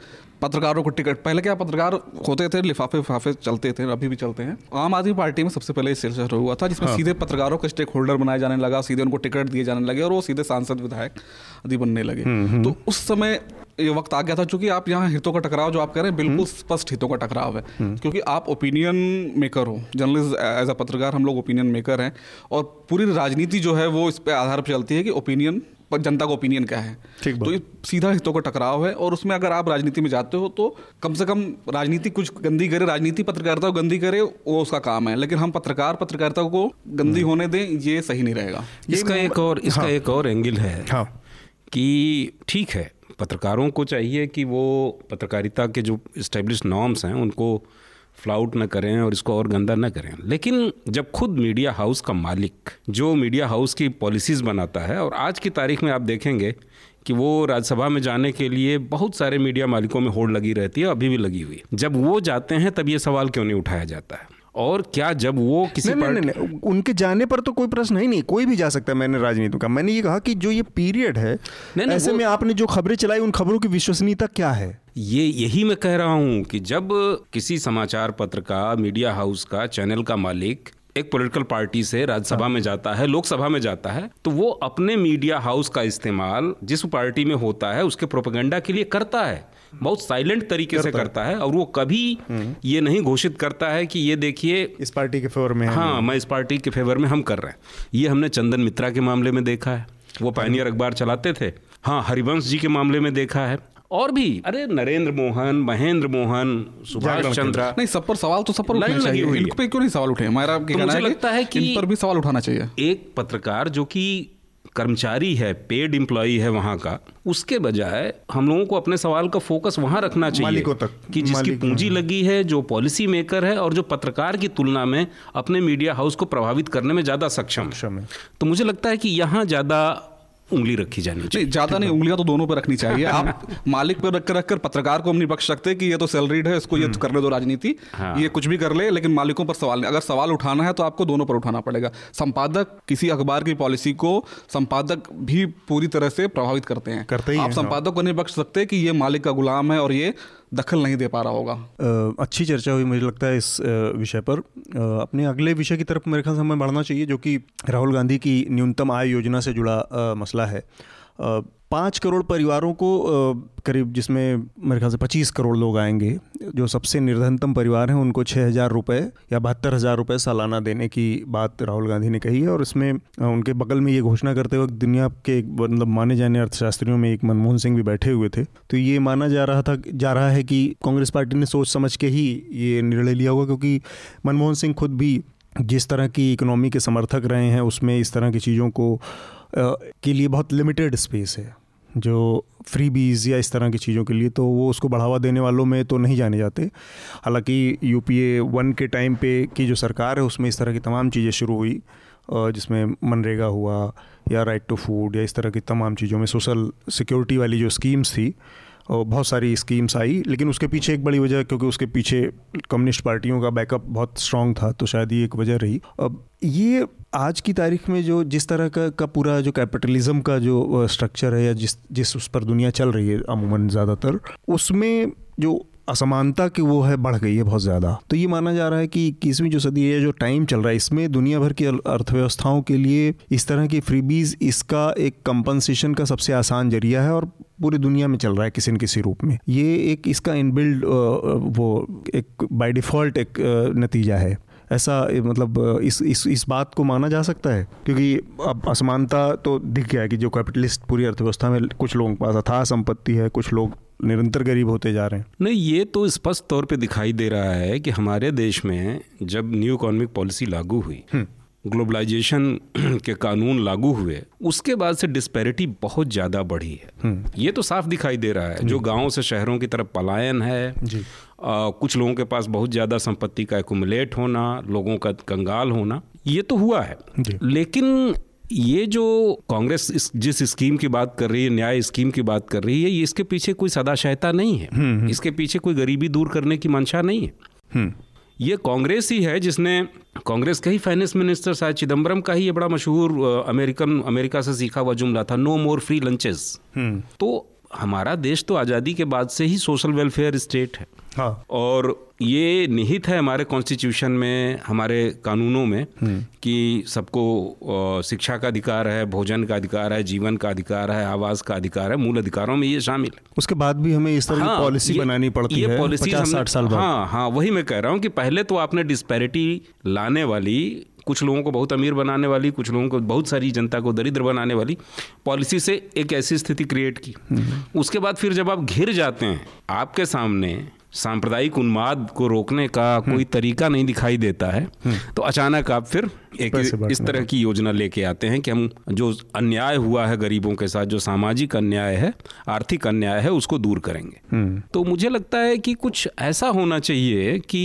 पत्रकारों को टिकट, पहले क्या पत्रकार होते थे लिफाफे लिफाफे चलते थे, अभी भी चलते हैं। आम आदमी पार्टी में सबसे पहले सिलसिला हुआ था जिसमें हाँ। सीधे पत्रकारों को स्टेक होल्डर बनाया जाने लगा, सीधे उनको टिकट दिए जाने लगे और वो सीधे सांसद विधायक आदि बनने लगे। तो उस समय ये वक्त आ गया था, चूंकि आप यहाँ हितों का टकराव जो आप कह रहे हैं बिल्कुल स्पष्ट हितों का टकराव है, क्योंकि आप ओपिनियन मेकर हो, जर्नलिस्ट एज अ पत्रकार हम लोग ओपिनियन मेकर हैं, और पूरी राजनीति जो है वो इस पर आधार पर चलती है कि ओपिनियन जनता का ओपिनियन क्या है। तो ये सीधा हितों का टकराव है, और उसमें अगर आप राजनीति में जाते हो तो कम से कम राजनीति कुछ गंदी करे, राजनीति पत्रकारिता को गंदी करे वो उसका काम है, लेकिन हम पत्रकार पत्रकारिता को गंदी होने दें ये सही नहीं रहेगा। इसका एक और इसका हाँ। एक और एंगल है हाँ। कि ठीक है पत्रकारों को चाहिए कि वो पत्रकारिता के जो एस्टेब्लिश नॉर्म्स हैं उनको फ्लाउट ना करें और इसको और गंदा ना करें, लेकिन जब खुद मीडिया हाउस का मालिक जो मीडिया हाउस की पॉलिसीज़ बनाता है, और आज की तारीख में आप देखेंगे कि वो राज्यसभा में जाने के लिए बहुत सारे मीडिया मालिकों में होड़ लगी रहती है, अभी भी लगी हुई, जब वो जाते हैं तब ये सवाल क्यों नहीं उठाया जाता है? और क्या जब वो किसी नहीं, पर... नहीं, नहीं, नहीं, उनके जाने पर तो कोई प्रश्न ही नहीं, कोई भी जा सकता है। मैंने राजनीति का मैंने ये कहा कि जो ये पीरियड है नहीं, नहीं, ऐसे वो... में आपने जो खबरें चलाई उन खबरों की विश्वसनीयता क्या है? ये यही मैं कह रहा हूँ कि जब किसी समाचार पत्र का, मीडिया हाउस का, चैनल का मालिक एक पॉलिटिकल पार्टी से राज्यसभा में जाता है, लोकसभा में जाता है, तो वो अपने मीडिया हाउस का इस्तेमाल जिस पार्टी में होता है उसके प्रोपेगेंडा के लिए करता है, बहुत साइलेंट तरीके करता से करता है, और वो कभी ये नहीं घोषित करता है कि ये देखिए इस पार्टी के फेवर में, हाँ मैं इस पार्टी के फेवर में हम कर रहे हैं। ये हमने चंदन मित्रा के मामले में देखा है, वो पायनियर अखबार चलाते थे, हाँ हरिवंश जी के मामले में देखा है, और भी अरे नरेंद्र मोहन, महेंद्र मोहन, सुभाष चंद्र, नहीं सब पर सवाल तो सब पर उठने चाहिए, इन पे क्यों नहीं सवाल उठे? हमारा आपके कहना है कि इन पर भी सवाल उठाना चाहिए। एक पत्रकार जो कि कर्मचारी है, पेड एम्प्लॉई है वहाँ का, उसके बजाय हम लोगों को अपने सवाल का फोकस वहाँ रखना चाहिए, मालिकों तक, कि जिसकी पूंजी लगी है, जो पॉलिसी मेकर है और जो पत्रकार की तुलना में अपने मीडिया हाउस को प्रभावित करने में ज़्यादा सक्षम है। तो मुझे लगता है कि यहाँ ज़्यादा उंगली रखी जानी चाहिए, ज्यादा नहीं, उंगलियां तो दोनों पे रखनी चाहिए। आप मालिक पे रख कर रखकर पत्रकार को हम नहीं बख्श सकते कि ये तो सैलरीड है, इसको ये तो करने दो राजनीति, हाँ। ये कुछ भी कर ले, लेकिन मालिकों पर सवाल नहीं। अगर सवाल उठाना है तो आपको दोनों पर उठाना पड़ेगा। संपादक, किसी अखबार की पॉलिसी को संपादक भी पूरी तरह से प्रभावित करते हैं, करते ही आप है, संपादक को नहीं बख्श सकते कि ये मालिक का गुलाम है और ये दखल नहीं दे पा रहा होगा। अच्छी चर्चा हुई मुझे लगता है इस विषय पर। अपने अगले विषय की तरफ मेरे ख्याल से हमें बढ़ना चाहिए, जो कि राहुल गांधी की न्यूनतम आय योजना से जुड़ा मसला है। पाँच करोड़ परिवारों को करीब, जिसमें मेरे ख्याल से पच्चीस करोड़ लोग आएंगे, जो सबसे निर्धनतम परिवार हैं उनको छः हज़ार रुपये या बहत्तर हज़ार रुपये सालाना देने की बात राहुल गांधी ने कही है। और इसमें उनके बगल में ये घोषणा करते वक्त दुनिया के मतलब माने जाने अर्थशास्त्रियों में एक मनमोहन सिंह भी बैठे हुए थे। तो ये माना जा रहा था जा रहा है कि कांग्रेस पार्टी ने सोच समझ के ही ये निर्णय लिया होगा, क्योंकि मनमोहन सिंह खुद भी जिस तरह की इकोनॉमी के समर्थक रहे हैं उसमें इस तरह की चीज़ों को के लिए बहुत लिमिटेड स्पेस है, जो फ्री बीज या इस तरह की चीज़ों के लिए, तो वो उसको बढ़ावा देने वालों में तो नहीं जाने जाते। हालांकि यूपीए वन के टाइम पे की जो सरकार है उसमें इस तरह की तमाम चीज़ें शुरू हुई, जिसमें मनरेगा हुआ या राइट टू फूड या इस तरह की तमाम चीज़ों में सोशल सिक्योरिटी वाली जो स्कीम्स थी, और बहुत सारी स्कीम्स आई, लेकिन उसके पीछे एक बड़ी वजह, क्योंकि उसके पीछे कम्युनिस्ट पार्टियों का बैकअप बहुत स्ट्रांग था, तो शायद ये एक वजह रही। अब ये आज की तारीख में जो जिस तरह का, का पूरा जो कैपिटलिज्म का जो स्ट्रक्चर है या जिस जिस उस पर दुनिया चल रही है अमूमन ज़्यादातर, उसमें जो असमानता की वो है बढ़ गई है बहुत ज़्यादा। तो ये माना जा रहा है कि इक्कीसवीं जो सदी है, जो टाइम चल रहा है, इसमें दुनिया भर की अर्थव्यवस्थाओं के लिए इस तरह की फ्रीबीज, इसका एक कंपनसेशन का सबसे आसान जरिया है और पूरी दुनिया में चल रहा है किसी न किसी रूप में। ये एक इसका इनबिल्ड वो एक बाय डिफ़ॉल्ट एक नतीजा है ऐसा, मतलब इस इस इस बात को माना जा सकता है, क्योंकि अब असमानता तो दिख गया है कि जो कैपिटलिस्ट पूरी अर्थव्यवस्था में कुछ लोगों के पास अथाह संपत्ति है, कुछ लोग निरंतर गरीब होते जा रहे हैं। नहीं, ये तो स्पष्ट तौर पे दिखाई दे रहा है कि हमारे देश में जब न्यू इकोनॉमिक पॉलिसी लागू हुई, ग्लोबलाइजेशन के कानून लागू हुए, उसके बाद से डिस्पैरिटी बहुत ज़्यादा बढ़ी है। ये तो साफ दिखाई दे रहा है, जो गाँव से शहरों की तरफ पलायन है, जी। आ, कुछ लोगों के पास बहुत ज़्यादा संपत्ति का एक्युमुलेट होना, लोगों का कंगाल होना, ये तो हुआ है। लेकिन ये जो कांग्रेस जिस स्कीम की बात कर रही है, न्याय स्कीम की बात कर रही है, ये इसके पीछे कोई सदाशयता नहीं है, इसके पीछे कोई गरीबी दूर करने की मंशा नहीं है। ये कांग्रेस ही है जिसने, कांग्रेस का ही फाइनेंस मिनिस्टर शायद चिदम्बरम का ही ये बड़ा मशहूर अमेरिकन अमेरिका से सीखा हुआ जुमला था, नो मोर फ्री लंचेस। तो हमारा देश तो आज़ादी के बाद से ही सोशल वेलफेयर स्टेट है, हाँ। और ये निहित है हमारे कॉन्स्टिट्यूशन में, हमारे कानूनों में, कि सबको शिक्षा का अधिकार है, भोजन का अधिकार है, जीवन का अधिकार है, आवास का अधिकार है, मूल अधिकारों में ये शामिल है। उसके बाद भी हमें इस तरह की हाँ, पॉलिसी बनानी पड़ती ये है पचास साठ साल बाद। हाँ हाँ वही मैं कह रहा हूँ कि पहले तो आपने डिस्पैरिटी लाने वाली, कुछ लोगों को बहुत अमीर बनाने वाली, कुछ लोगों को, बहुत सारी जनता को दरिद्र बनाने वाली पॉलिसी से एक ऐसी स्थिति क्रिएट की। उसके बाद फिर जब आप घिर जाते हैं, आपके सामने सांप्रदायिक उन्माद को रोकने का कोई तरीका नहीं दिखाई देता है, तो अचानक आप फिर एक इस तरह की योजना लेके आते हैं कि हम जो अन्याय हुआ है गरीबों के साथ, जो सामाजिक अन्याय है, आर्थिक अन्याय है, उसको दूर करेंगे। तो मुझे लगता है कि कुछ ऐसा होना चाहिए कि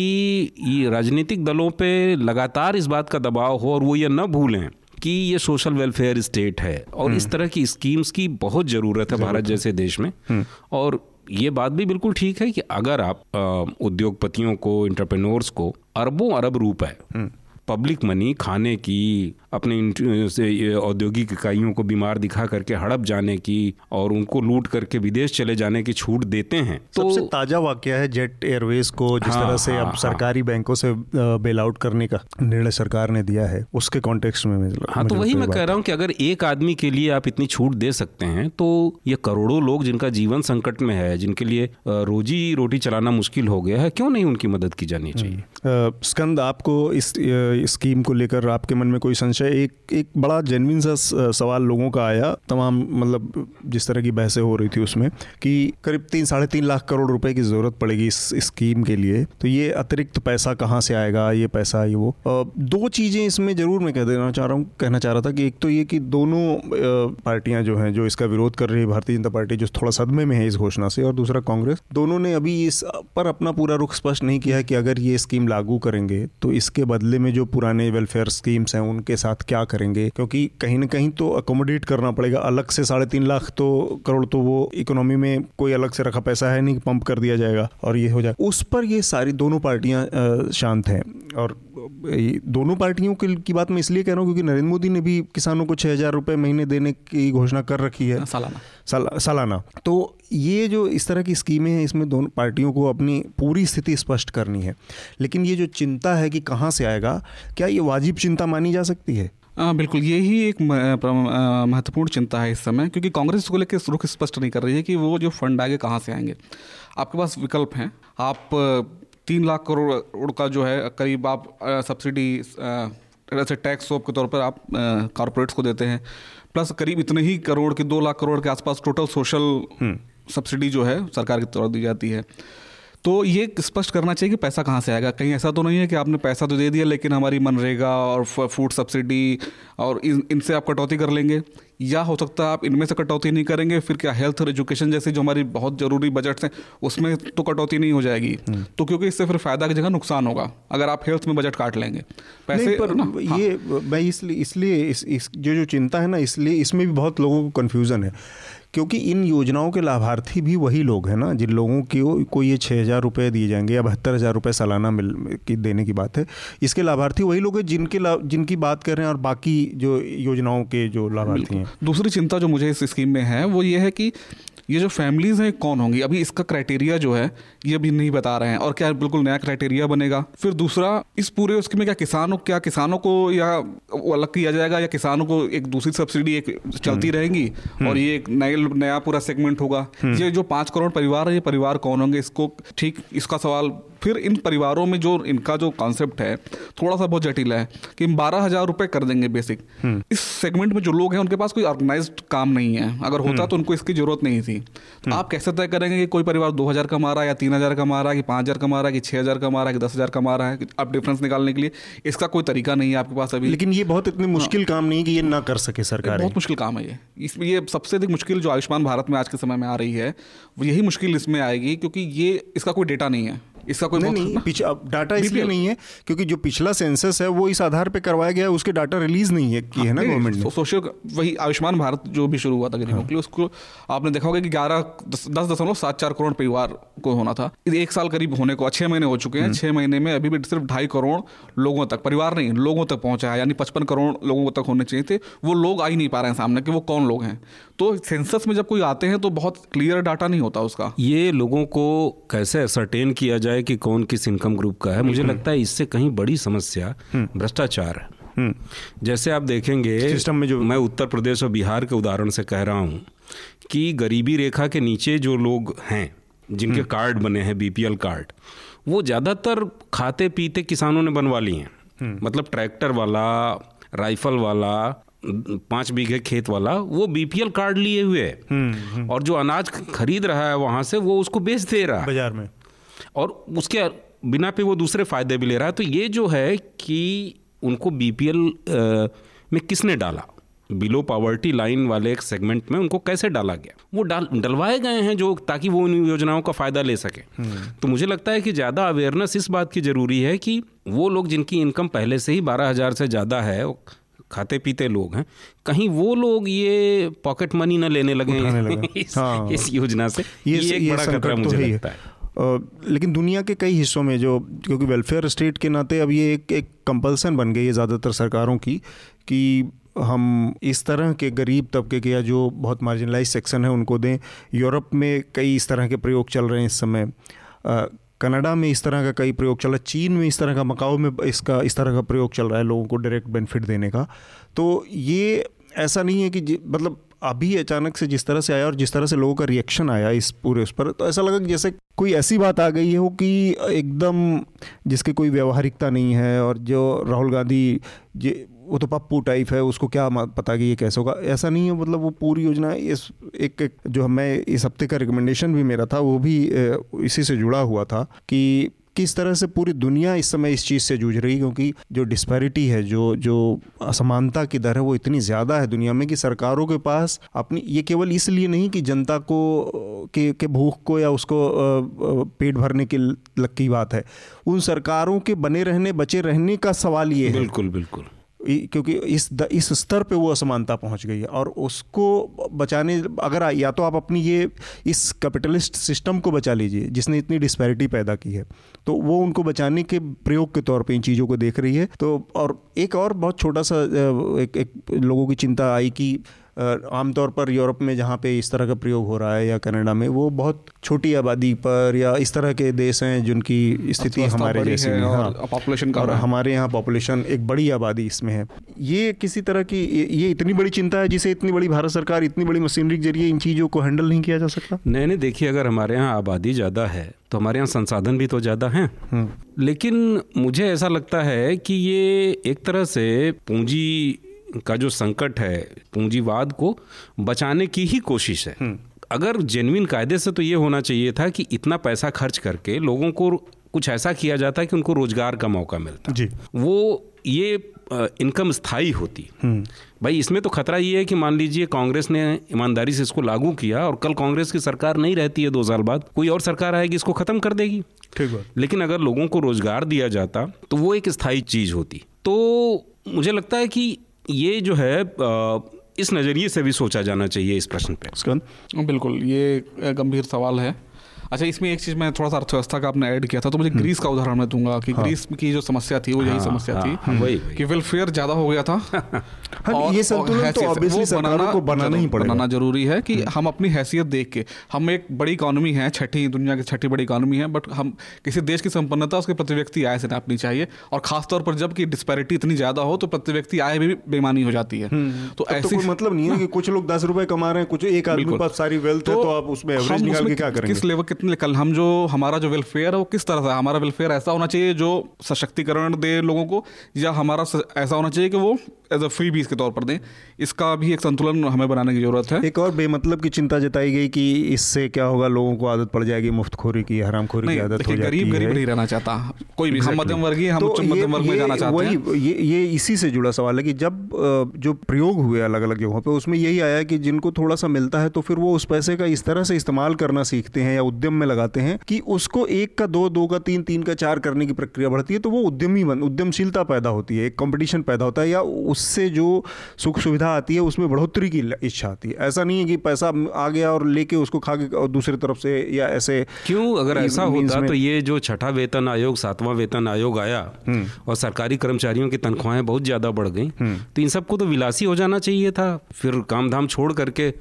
ये राजनीतिक दलों पे लगातार इस बात का दबाव हो और वो ये न भूलें कि ये सोशल वेलफेयर स्टेट है और इस तरह की स्कीम्स की बहुत ज़रूरत है भारत जैसे देश में। और ये बात भी बिल्कुल ठीक है कि अगर आप उद्योगपतियों को, एंटरप्रेन्योर्स को अरबों अरब रुपए पब्लिक मनी, खाने की, अपने से औद्योगिक इकाइयों को बीमार दिखा करके हड़प जाने की और उनको लूट करके विदेश चले जाने की छूट देते हैं। तो सबसे ताज़ा वाकया है जेट एयरवेज को जिस हाँ, तरह से हाँ, अब हाँ, सरकारी बैंकों से बेल आउट करने का निर्णय सरकार ने दिया है, उसके कॉन्टेक्स्ट में मैं हाँ तो वही मैं कह रहा हूँ कि अगर एक आदमी के लिए आप इतनी छूट दे सकते हैं तो ये करोड़ों लोग जिनका जीवन संकट में है, जिनके लिए रोजी रोटी चलाना मुश्किल हो गया है, क्यों नहीं उनकी मदद की जानी चाहिए। स्कंद, आपको इस स्कीम को लेकर आपके मन में कोई संशय? एक एक बड़ा जेन्युइन सा सवाल लोगों का आया, तमाम मतलब जिस तरह की बहसें हो रही थी उसमें, कि करीब तीन साढ़े तीन लाख करोड़ रुपए की ज़रूरत पड़ेगी इस स्कीम के लिए, तो ये अतिरिक्त पैसा कहाँ से आएगा, ये पैसा ये वो। दो चीज़ें इसमें ज़रूर मैं कह देना चाह रहा हूँ कहना चाह रहा था कि एक तो ये कि दोनों पार्टियाँ जो हैं जो इसका विरोध कर रही है, भारतीय जनता पार्टी जो थोड़ा सदमे में है इस घोषणा से, और दूसरा कांग्रेस, दोनों ने अभी इस पर अपना पूरा रुख स्पष्ट नहीं किया है कि अगर ये स्कीम लागू करेंगे तो इसके बदले में जो पुराने वेलफेयर स्कीम्स हैं उनके साथ क्या करेंगे, क्योंकि कहीं ना कहीं तो अकोमोडेट करना पड़ेगा। अलग से साढ़े तीन लाख तो करोड़ तो वो इकोनॉमी में कोई अलग से रखा पैसा है नहीं, पंप कर दिया जाएगा और ये हो जाएगा। उस पर ये सारी दोनों पार्टियां शांत हैं। और दोनों पार्टियों की बात मैं इसलिए कह रहा हूँ क्योंकि नरेंद्र मोदी ने भी किसानों को छः हज़ार रुपये महीने देने की घोषणा कर रखी है सालाना सालाना। तो ये जो इस तरह की स्कीमें हैं इसमें दोनों पार्टियों को अपनी पूरी स्थिति स्पष्ट करनी है। लेकिन ये जो चिंता है कि कहाँ से आएगा, क्या ये वाजिब चिंता मानी जा सकती है? हाँ बिल्कुल, यही एक महत्वपूर्ण चिंता है इस समय, क्योंकि कांग्रेस इसको लेकर रुख स्पष्ट नहीं कर रही है कि वो जो फंड आगे कहाँ से आएंगे। आपके पास विकल्प हैं, आप तीन लाख करोड़ का जो है करीब आप सब्सिडी ऐसे टैक्स सोप के तौर पर आप कॉरपोरेट्स को देते हैं, प्लस करीब इतने ही करोड़ के दो लाख करोड़ के आसपास टोटल सोशल सब्सिडी जो है सरकार की तरफ दी जाती है। तो ये स्पष्ट करना चाहिए कि पैसा कहाँ से आएगा। कहीं ऐसा तो नहीं है कि आपने पैसा तो दे दिया लेकिन हमारी मनरेगा और फूड सब्सिडी और इन इनसे आप कटौती कर लेंगे, या हो सकता है आप इनमें से कटौती नहीं करेंगे, फिर क्या हेल्थ और एजुकेशन जैसे जो हमारी बहुत ज़रूरी बजट्स हैं उसमें तो कटौती नहीं हो जाएगी, तो क्योंकि इससे फिर फ़ायदा की जगह नुकसान होगा अगर आप हेल्थ में बजट काट लेंगे पैसे पर ना। ये हाँ। मैं इसलिए इसलिए इस, इस, जो जो चिंता है ना, इसलिए इसमें भी बहुत लोगों को कन्फ्यूज़न है, क्योंकि इन योजनाओं के लाभार्थी भी वही लोग हैं ना जिन लोगों की को ये छः हज़ार रुपये दिए जाएंगे या बहत्तर हज़ार रुपये सालाना मिल की देने की बात है। इसके लाभार्थी वही लोग हैं जिनके जिनकी बात कर रहे हैं और बाकी जो योजनाओं के जो लाभार्थी हैं। दूसरी चिंता जो मुझे इस स्कीम में है वो ये है कि ये जो फैमिलीज़ हैं कौन होंगी, अभी इसका क्राइटेरिया जो है ये अभी नहीं बता रहे हैं, और क्या बिल्कुल नया क्राइटेरिया बनेगा। फिर दूसरा, इस पूरे उसके में क्या किसानों क्या किसानों को या अलग किया जाएगा, या किसानों को एक दूसरी सब्सिडी एक चलती रहेंगी और ये एक नया नया पूरा सेगमेंट होगा। ये जो पाँच करोड़ परिवार है ये परिवार कौन होंगे, इसको ठीक इसका सवाल। फिर इन परिवारों में जो इनका जो कॉन्सेप्ट है थोड़ा सा बहुत जटिल है कि बारह हज़ार रुपये कर देंगे बेसिक। इस सेगमेंट में जो लोग हैं उनके पास कोई ऑर्गेनाइज्ड काम नहीं है, अगर होता तो उनको इसकी ज़रूरत नहीं थी। तो आप कैसे तय करेंगे कि कोई परिवार दो हज़ार कमा रहा है या तीन हज़ार कमा रहा है कि पाँच हज़ार कमा रहा है कि छः हज़ार कमा रहा है कि दस हज़ार कमा रहा है, आप डिफरेंस निकालने के लिए इसका कोई तरीका नहीं है आपके पास अभी। लेकिन ये बहुत इतनी मुश्किल काम नहीं कि ये ना कर सके सरकार, बहुत मुश्किल काम है ये। इसमें ये सबसे अधिक मुश्किल जो आयुष्मान भारत में आज के समय में आ रही है यही मुश्किल इसमें आएगी, क्योंकि ये इसका कोई डेटा नहीं है, इसका कोई नहीं डाटा इसलिए नहीं है क्योंकि जो पिछला सेंसस है वो इस आधार पे करवाया गया है, उसके डाटा रिलीज नहीं है कि है ना गवर्नमेंट ने। सोशल वही आयुष्मान भारत जो भी शुरू हुआ था गरीबों के लिए, उसको आपने देखा होगा कि ग्यारह दस दशमलव सात चार करोड़ परिवार को होना था, एक साल करीब होने को छः महीने हो चुके हैं, छः महीने में अभी भी सिर्फ ढाई करोड़ लोगों तक, परिवार नहीं लोगों तक पहुंचा है, यानी पचपन करोड़ लोगों तक होने चाहिए थे, वो लोग आ ही नहीं पा रहे हैं सामने कि वो कौन लोग हैं। तो सेंसस में जब कोई आते हैं तो बहुत क्लियर डाटा नहीं होता उसका। ये लोगों को कैसे सर्टेन किया जाए है कि कौन किस इनकम ग्रुप का है, मुझे लगता है इससे कहीं बड़ी समस्या भ्रष्टाचार है। जैसे आप देखेंगे सिस्टम में, जो मैं उत्तर प्रदेश और बिहार के उदाहरण से कह रहा हूँ, कि गरीबी रेखा के नीचे जो लोग हैं, जिनके कार्ड बने हैं बीपीएल कार्ड, वो ज़्यादातर खाते पीते किसानों ने बनवा लिए हैं। मतलब ट्रैक्टर वाला, राइफल वाला, पाँच बीघे खेत वाला, वो बीपीएल कार्ड लिए हुए है, और जो अनाज खरीद रहा है वहाँ से वो उसको बेच दे रहा है बाजार में, और उसके बिना पे वो दूसरे फायदे भी ले रहा है। तो ये जो है कि उनको बीपीएल में किसने डाला, बिलो पावर्टी लाइन वाले एक सेगमेंट में उनको कैसे डाला गया, वो डाल डलवाए गए हैं जो, ताकि वो उन योजनाओं का फ़ायदा ले सके। तो मुझे लगता है कि ज़्यादा अवेयरनेस इस बात की ज़रूरी है कि वो लोग जिनकी इनकम पहले से ही बारह हज़ार से ज़्यादा है, खाते पीते लोग हैं, कहीं वो लोग ये पॉकेट मनी ना लेने लगे लगे इस, हाँ। इस योजना से ये, ये एक बड़ा खतरा मुझे लगता है। Uh, लेकिन दुनिया के कई हिस्सों में, जो क्योंकि वेलफेयर स्टेट के नाते अब ये एक एक कंपल्सन बन गई है ज़्यादातर सरकारों की, कि हम इस तरह के गरीब तबके के या जो बहुत मार्जिनलाइज सेक्शन है उनको दें। यूरोप में कई इस तरह के प्रयोग चल रहे हैं इस समय, uh, कनाडा में इस तरह का कई प्रयोग चला, चीन में इस तरह का, मकाओ में इसका इस तरह का प्रयोग चल रहा है लोगों को डायरेक्ट बेनिफिट देने का। तो ये ऐसा नहीं है कि मतलब अभी अचानक से जिस तरह से आया और जिस तरह से लोगों का रिएक्शन आया इस पूरे उस पर, तो ऐसा लगा कि जैसे कोई ऐसी बात आ गई हो कि एकदम जिसकी कोई व्यवहारिकता नहीं है, और जो राहुल गांधी जे वो तो पप्पू टाइप है, उसको क्या पता कि ये कैसे होगा, ऐसा नहीं है। मतलब वो पूरी योजना इस एक, एक जो मैं इस हफ्ते का रिकमेंडेशन भी मेरा था वो भी इसी से जुड़ा हुआ था, कि किस तरह से पूरी दुनिया इस समय इस चीज़ से जूझ रही है, क्योंकि जो डिस्पैरिटी है, जो जो असमानता की दर है वो इतनी ज़्यादा है दुनिया में कि सरकारों के पास अपनी, ये केवल इसलिए नहीं कि जनता को के, के भूख को या उसको पेट भरने की लग की बात है, उन सरकारों के बने रहने बचे रहने का सवाल ये है। बिल्कुल बिल्कुल, क्योंकि इस द, इस स्तर पे वो असमानता पहुंच गई है, और उसको बचाने, अगर या तो आप अपनी ये इस कैपिटलिस्ट सिस्टम को बचा लीजिए जिसने इतनी डिस्पैरिटी पैदा की है, तो वो उनको बचाने के प्रयोग के तौर पे इन चीज़ों को देख रही है। तो और एक और बहुत छोटा सा एक, एक लोगों की चिंता आई कि आमतौर पर यूरोप में जहाँ पे इस तरह का प्रयोग हो रहा है या कनाडा में, वो बहुत छोटी आबादी पर या इस तरह के देश हैं जिनकी स्थिति हमारे जैसी है, और पॉपुलेशन का, और हमारे यहाँ पॉपुलेशन एक बड़ी आबादी इसमें है। ये किसी तरह की ये इतनी बड़ी चिंता है जिसे इतनी बड़ी भारत सरकार इतनी बड़ी मशीनरी के जरिए इन चीज़ों को हैंडल नहीं किया जा सकता। नहीं नहीं, देखिए, अगर हमारे यहाँ आबादी ज़्यादा है तो हमारे यहाँ संसाधन भी तो ज़्यादा हैं। लेकिन मुझे ऐसा लगता है कि ये एक तरह से पूंजी का जो संकट है, पूंजीवाद को बचाने की ही कोशिश है। अगर जेन्युइन कायदे से तो ये होना चाहिए था कि इतना पैसा खर्च करके लोगों को कुछ ऐसा किया जाता कि उनको रोजगार का मौका मिलता जी। वो ये इनकम स्थायी होती। भाई इसमें तो खतरा ये है कि मान लीजिए कांग्रेस ने ईमानदारी से इसको लागू किया और कल कांग्रेस की सरकार नहीं रहती है, दो साल बाद कोई और सरकार आएगी इसको खत्म कर देगी, ठीक है। लेकिन अगर लोगों को रोजगार दिया जाता तो वो एक स्थायी चीज होती। तो मुझे लगता है कि ये जो है इस नज़रिए से भी सोचा जाना चाहिए इस प्रश्न पे। बिल्कुल, ये गंभीर सवाल है। अच्छा, इसमें एक चीज़ मैं थोड़ा सा अर्थव्यवस्था का आपने ऐड किया था, तो मुझे ग्रीस का उदाहरण मैं दूंगा कि हाँ। ग्रीस की जो समस्या थी वो हाँ, यही समस्या हाँ, थी हाँ, वही, वही। कि वेलफेयर ज़्यादा हो गया था हाँ, और, ये संतुलन तो ऑब्वियसली सरकारों को बनाना ही पड़ेगा। बनाना जरूरी है कि हम अपनी हैसियत देख के, हम एक बड़ी इकॉनमी है, छठी दुनिया की छठी बड़ी इकॉनमी है, बट हम किसी देश की संपन्नता उसके प्रति व्यक्ति आय से नापनी चाहिए, और खासतौर पर जबकि डिस्पैरिटी इतनी ज़्यादा हो तो प्रति व्यक्ति आय भी बेमानी हो जाती है। तो ऐसे मतलब नहीं है कि कुछ लोग दस रुपये कमा रहे हैं, कुछ एक आदमी के पास सारी वेल्थ है, तो आप उसमें एवरेज निकाल के क्या करेंगे, किस लेवल, कितने कल हम जो हमारा जो वेलफेयर है वो किस तरह का, हमारा वेलफेयर ऐसा होना चाहिए जो सशक्तिकरण दे लोगों को, या हमारा ऐसा होना चाहिए कि वो एज अ फ्री बीज के तौर पर दें। इसका भी एक संतुलन हमें बनाने की जरूरत है। एक और बेमतलब की चिंता जताई गई कि इससे क्या होगा, लोगों को आदत पड़ जाएगी मुफ्तखोरी की, हरामखोरी की आदत हो जाएगी। गरीब गरीब नहीं रहना चाहता कोई भी, हम मध्यम वर्गीय, हम उच्च मध्यम वर्ग में जाना चाहते हैं। ये इसी से जुड़ा सवाल है कि जब जो प्रयोग हुए अलग अलग जगहों पर, उसमें यही आया कि जिनको थोड़ा सा मिलता है तो फिर वो उस पैसे का इस तरह से इस्तेमाल करना सीखते हैं या उद्यम में लगाते हैं कि उसको एक का दो, दो का तीन, तीन का चार करने की प्रक्रिया बढ़ती है। तो वो उद्यमी बन उद्यमशीलता पैदा होती है, एक कंपटीशन पैदा होता है, या उससे जो सुख सुविधा आती है उसमें बढ़ोतरी की इच्छा आती है। ऐसा नहीं है कि पैसा आ गया और लेके उसको खा के और दूसरी तरफ से, या ऐसे क्यों, अगर ऐसा होता तो ये जो छठा वेतन आयोग, सातवां वेतन आयोग आया और सरकारी कर्मचारियों की तनख्वाहें बहुत ज़्यादा बढ़ गई, तो इन सबको तो विलासी हो जाना चाहिए था, फिर काम धाम छोड़ करके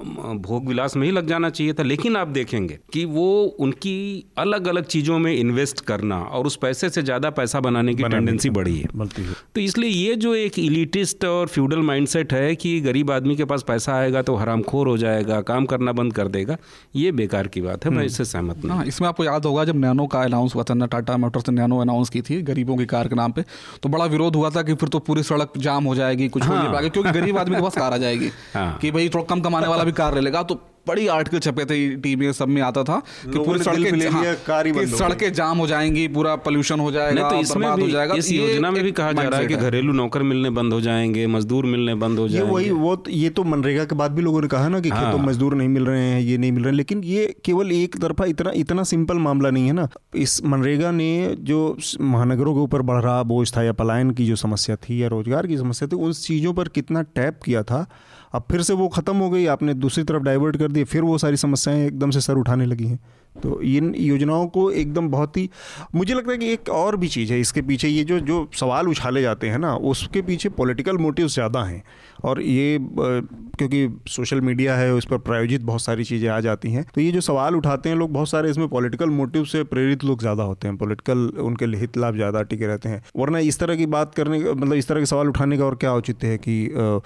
भोग विलास में ही लग जाना चाहिए था। लेकिन आप देखेंगे कि वो उनकी अलग अलग चीज़ों में इन्वेस्ट करना और उस पैसे से ज़्यादा पैसा बनाने की टेंडेंसी बढ़ी है। तो इसलिए ये जो एक इलिटिस्ट और फ्यूडल माइंडसेट है कि गरीब आदमी के पास पैसा आएगा तो हरामखोर हो जाएगा, काम करना बंद कर देगा, ये बेकार की बात है। मैं इससे सहमत नहीं। इसमें आपको याद होगा जब नैनो का अनाउंस हुआ था ना, टाटा मोटर्स ने नैनो अनाउंस की थी गरीबों की कार के नाम पे, तो बड़ा विरोध हुआ था कि फिर तो पूरी सड़क जाम हो जाएगी, कुछ हो नहीं पाएगा क्योंकि गरीब आदमी के पास कार आ जाएगी कि भाई थोड़ा कम कमाने वाला भी कार ले लेगा। तो बड़ी आर्टिकल छपे थे, टीवी सब में आता था कि पूरी सड़कें सड़कें जाम हो जाएंगी, पूरा पोल्यूशन हो जाएगा, बर्बाद हो जाएगा। इस योजना में भी कहा जा रहा है कि घरेलू नौकर मिलने बंद हो जाएंगे, मजदूर मिलने बंद हो जाएंगे। वही वो ये तो मनरेगा के बाद भी लोगों ने कहा ना कि खेतों मजदूर नहीं मिल रहे हैं, ये नहीं मिल रहे। लेकिन ये केवल एक तरफा इतना इतना सिंपल मामला नहीं है ना। इस मनरेगा ने जो महानगरों के ऊपर बढ़ रहा बोझ था या पलायन की जो समस्या थी या रोजगार की समस्या थी, उन चीज़ों पर कितना टैप किया था। अब फिर से वो ख़त्म हो गई, आपने दूसरी तरफ डाइवर्ट कर दी, फिर वो सारी समस्याएं एकदम से सर उठाने लगी हैं। तो इन योजनाओं को एकदम बहुत ही, मुझे लगता है कि एक और भी चीज़ है इसके पीछे, ये जो जो सवाल उछाले जाते हैं ना, उसके पीछे पॉलिटिकल मोटिव्स ज़्यादा हैं। और ये क्योंकि सोशल मीडिया है, उस पर प्रायोजित बहुत सारी चीज़ें आ जाती हैं, तो ये जो सवाल उठाते हैं लोग बहुत सारे, इसमें पॉलिटिकल मोटिव से प्रेरित लोग ज़्यादा होते हैं, पॉलिटिकल उनके हित लाभ ज़्यादा टिके रहते हैं। वरना इस तरह की बात करने का मतलब, इस तरह के सवाल उठाने का और क्या औचित्य है कि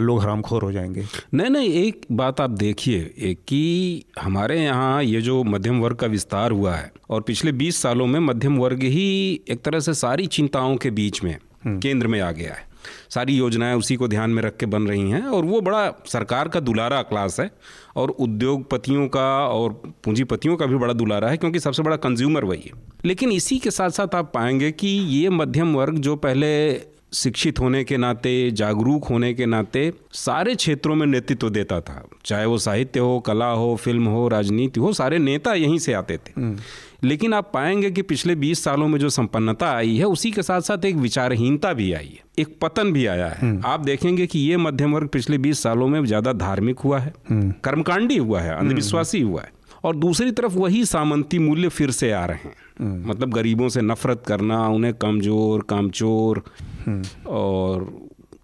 लोग हरामखोर हो जाएंगे। नहीं नहीं, एक बात आप देखिए कि हमारे यहाँ ये जो मध्यम वर्ग का विस्तार हुआ है, और पिछले बीस सालों में मध्यम वर्ग ही एक तरह से सारी चिंताओं के बीच में केंद्र में आ गया है। सारी योजनाएं उसी को ध्यान में रख के बन रही हैं, और वो बड़ा सरकार का दुलारा क्लास है, और उद्योगपतियों का और पूंजीपतियों का भी बड़ा दुलारा है, क्योंकि सबसे बड़ा कंज्यूमर वही है। लेकिन इसी के साथ साथ आप पाएंगे कि ये मध्यम वर्ग जो पहले शिक्षित होने के नाते, जागरूक होने के नाते सारे क्षेत्रों में नेतृत्व देता था, चाहे वो साहित्य हो, कला हो, फिल्म हो, राजनीति हो, सारे नेता यहीं से आते थे। लेकिन आप पाएंगे कि पिछले बीस सालों में जो संपन्नता आई है, उसी के साथ साथ एक विचारहीनता भी आई है, एक पतन भी आया है। आप देखेंगे कि ये मध्यम वर्ग पिछले बीस सालों में ज़्यादा धार्मिक हुआ है, कर्मकांडी हुआ है, अंधविश्वासी हुआ है। और दूसरी तरफ वही सामंती मूल्य फिर से आ रहे हैं, मतलब गरीबों से नफरत करना, उन्हें कमजोर, कामचोर और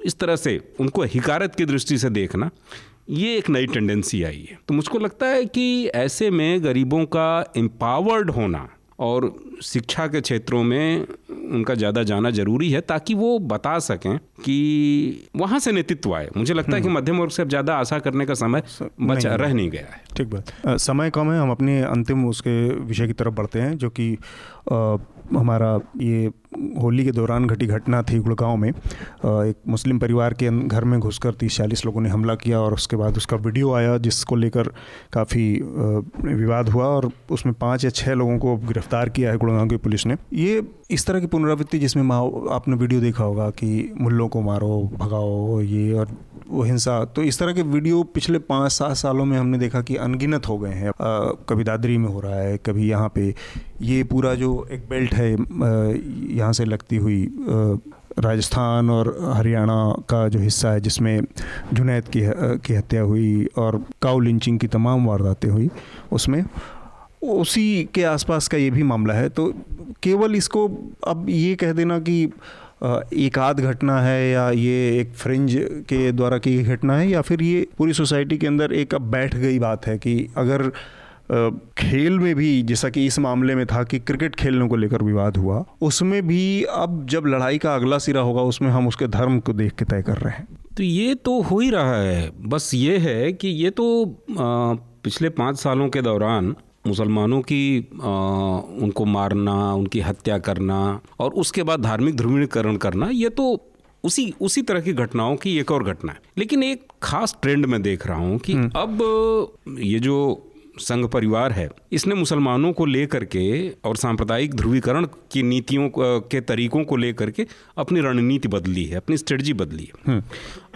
इस तरह से उनको हिकारत की दृष्टि से देखना, ये एक नई टेंडेंसी आई है। तो मुझको लगता है कि ऐसे में गरीबों का एम्पावर्ड होना और शिक्षा के क्षेत्रों में उनका ज़्यादा जाना जरूरी है, ताकि वो बता सकें कि वहाँ से नेतृत्व आए। मुझे लगता है कि मध्यम वर्ग से अब ज़्यादा आशा करने का समय बचा रह नहीं गया है। ठीक बात, समय कम है, हम अपने अंतिम उसके विषय की तरफ बढ़ते हैं, जो कि हमारा ये होली के दौरान घटी घटना थी गुड़गांव में। एक मुस्लिम परिवार के घर में घुसकर तीस चालीस लोगों ने हमला किया, और उसके बाद उसका वीडियो आया, जिसको लेकर काफ़ी विवाद हुआ, और उसमें पाँच या छः लोगों को गिरफ्तार किया है गुड़गांव की पुलिस ने। ये इस तरह की पुनरावृत्ति, जिसमें आपने वीडियो देखा होगा कि मुल्लों को मारो, भगाओ, ये और वो हिंसा, तो इस तरह के वीडियो पिछले पाँच सात सालों में हमने देखा कि अनगिनत हो गए हैं। कभी दादरी में हो रहा है, कभी यहाँ पे, ये पूरा जो एक बेल्ट है यहाँ से लगती हुई राजस्थान और हरियाणा का जो हिस्सा है, जिसमें जुनैद की की हत्या हुई और काऊ लिंचिंग की तमाम वारदातें हुई, उसमें उसी के आसपास का ये भी मामला है। तो केवल इसको अब ये कह देना कि एक आध घटना है, या ये एक फ्रिंज के द्वारा की घटना है, या फिर ये पूरी सोसाइटी के अंदर एक अब बैठ गई बात है कि अगर खेल में भी, जैसा कि इस मामले में था कि क्रिकेट खेलने को लेकर विवाद हुआ, उसमें भी अब जब लड़ाई का अगला सिरा होगा, उसमें हम उसके धर्म को देख के तय कर रहे हैं। तो ये तो हो ही रहा है। बस ये है कि ये तो आ, पिछले पाँच सालों के दौरान मुसलमानों की आ, उनको मारना, उनकी हत्या करना, और उसके बाद धार्मिक ध्रुवीकरण करना, ये तो उसी उसी तरह की घटनाओं की एक और घटना है। लेकिन एक खास ट्रेंड मैं देख रहा हूँ कि अब ये जो संघ परिवार है, इसने मुसलमानों को लेकर के और सांप्रदायिक ध्रुवीकरण की नीतियों के तरीकों को लेकर के अपनी रणनीति बदली है, अपनी स्ट्रेटजी बदली है।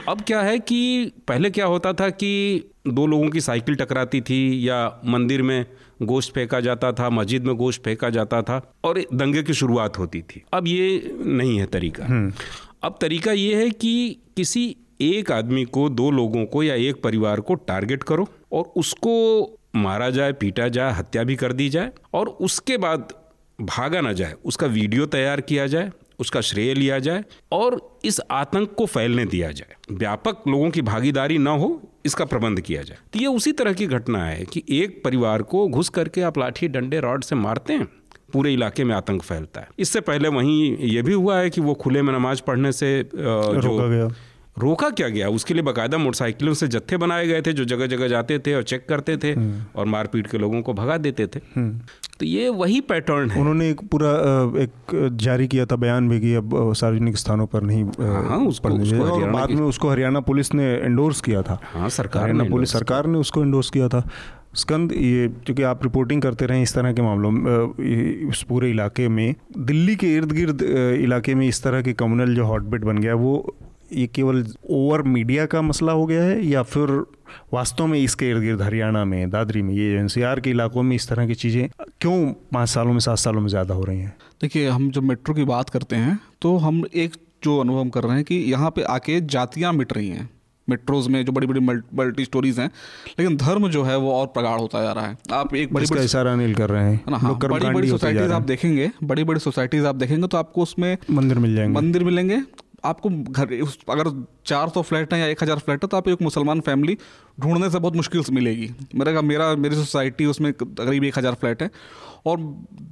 अब क्या है कि पहले क्या होता था कि दो लोगों की साइकिल टकराती थी, या मंदिर में गोश्त फेंका जाता था, मस्जिद में गोश्त फेंका जाता था, और दंगे की शुरुआत होती थी। अब ये नहीं है तरीका। अब तरीका ये है कि किसी एक आदमी को, दो लोगों को या एक परिवार को टारगेट करो, और उसको मारा जाए, पीटा जाए, हत्या भी कर दी जाए, और उसके बाद भागा ना जाए, उसका वीडियो तैयार किया जाए, उसका श्रेय लिया जाए और इस आतंक को फैलने दिया जाए, व्यापक लोगों की भागीदारी न हो, इसका प्रबंध किया जाए। तो ये उसी तरह की घटना है कि एक परिवार को घुस करके आप लाठी डंडे रॉड से मारते हैं, पूरे इलाके में आतंक फैलता है। इससे पहले वहीं ये भी हुआ है कि वो खुले में नमाज पढ़ने से जो रोका क्या गया, उसके लिए बाकायदा मोटरसाइकिलों से जत्थे बनाए गए थे जो जगह जगह जाते थे और चेक करते थे और मारपीट के लोगों को भगा देते थे। तो ये वही पैटर्न है। उन्होंने एक पूरा एक जारी किया था, बयान भी कि अब सार्वजनिक स्थानों पर नहीं पढ़ने। बाद में उसको हरियाणा पुलिस ने एंडोर्स किया था। हाँ, सरकार, हरियाणा पुलिस सरकार ने उसको एंडोर्स किया था। स्कंद, ये क्योंकि आप रिपोर्टिंग करते रहे इस तरह के मामलों में, इस पूरे इलाके में, दिल्ली के इर्द गिर्द इलाके में इस तरह के कम्युनल जो हॉटबेड बन गया, वो ये केवल ओवर मीडिया का मसला हो गया है या फिर वास्तव में इसके इर्द गिर्द हरियाणा में, दादरी में, ये एनसीआर के इलाकों में इस तरह की चीज़ें क्यों पाँच सालों में, सात सालों में ज़्यादा हो रही हैं? देखिए, हम जब मेट्रो की बात करते हैं तो हम एक जो अनुभव कर रहे हैं कि यहाँ पे आके जातियाँ मिट रही हैं मेट्रोज में, जो बड़ी बड़ी मल्टी स्टोरीज हैं, लेकिन धर्म जो है वो और प्रगाढ़ होता जा रहा है। आप एक बड़ी बड़ी इशारा नील कर रहे हैं। हाँ, बड़ी बड़ी सोसाइटीज़ आप देखेंगे, बड़ी बड़ी सोसाइटीज़ आप देखेंगे तो आपको उसमें मंदिर मिल जाएंगे, मंदिर मिलेंगे आपको। घर अगर चार सौ फ्लैट है या एक हज़ार फ्लैट है तो आप एक मुसलमान फैमिली ढूंढने से बहुत मुश्किल से मिलेगी। मेरा मेरा मेरी सोसाइटी उसमें करीब एक हज़ार फ्लैट है और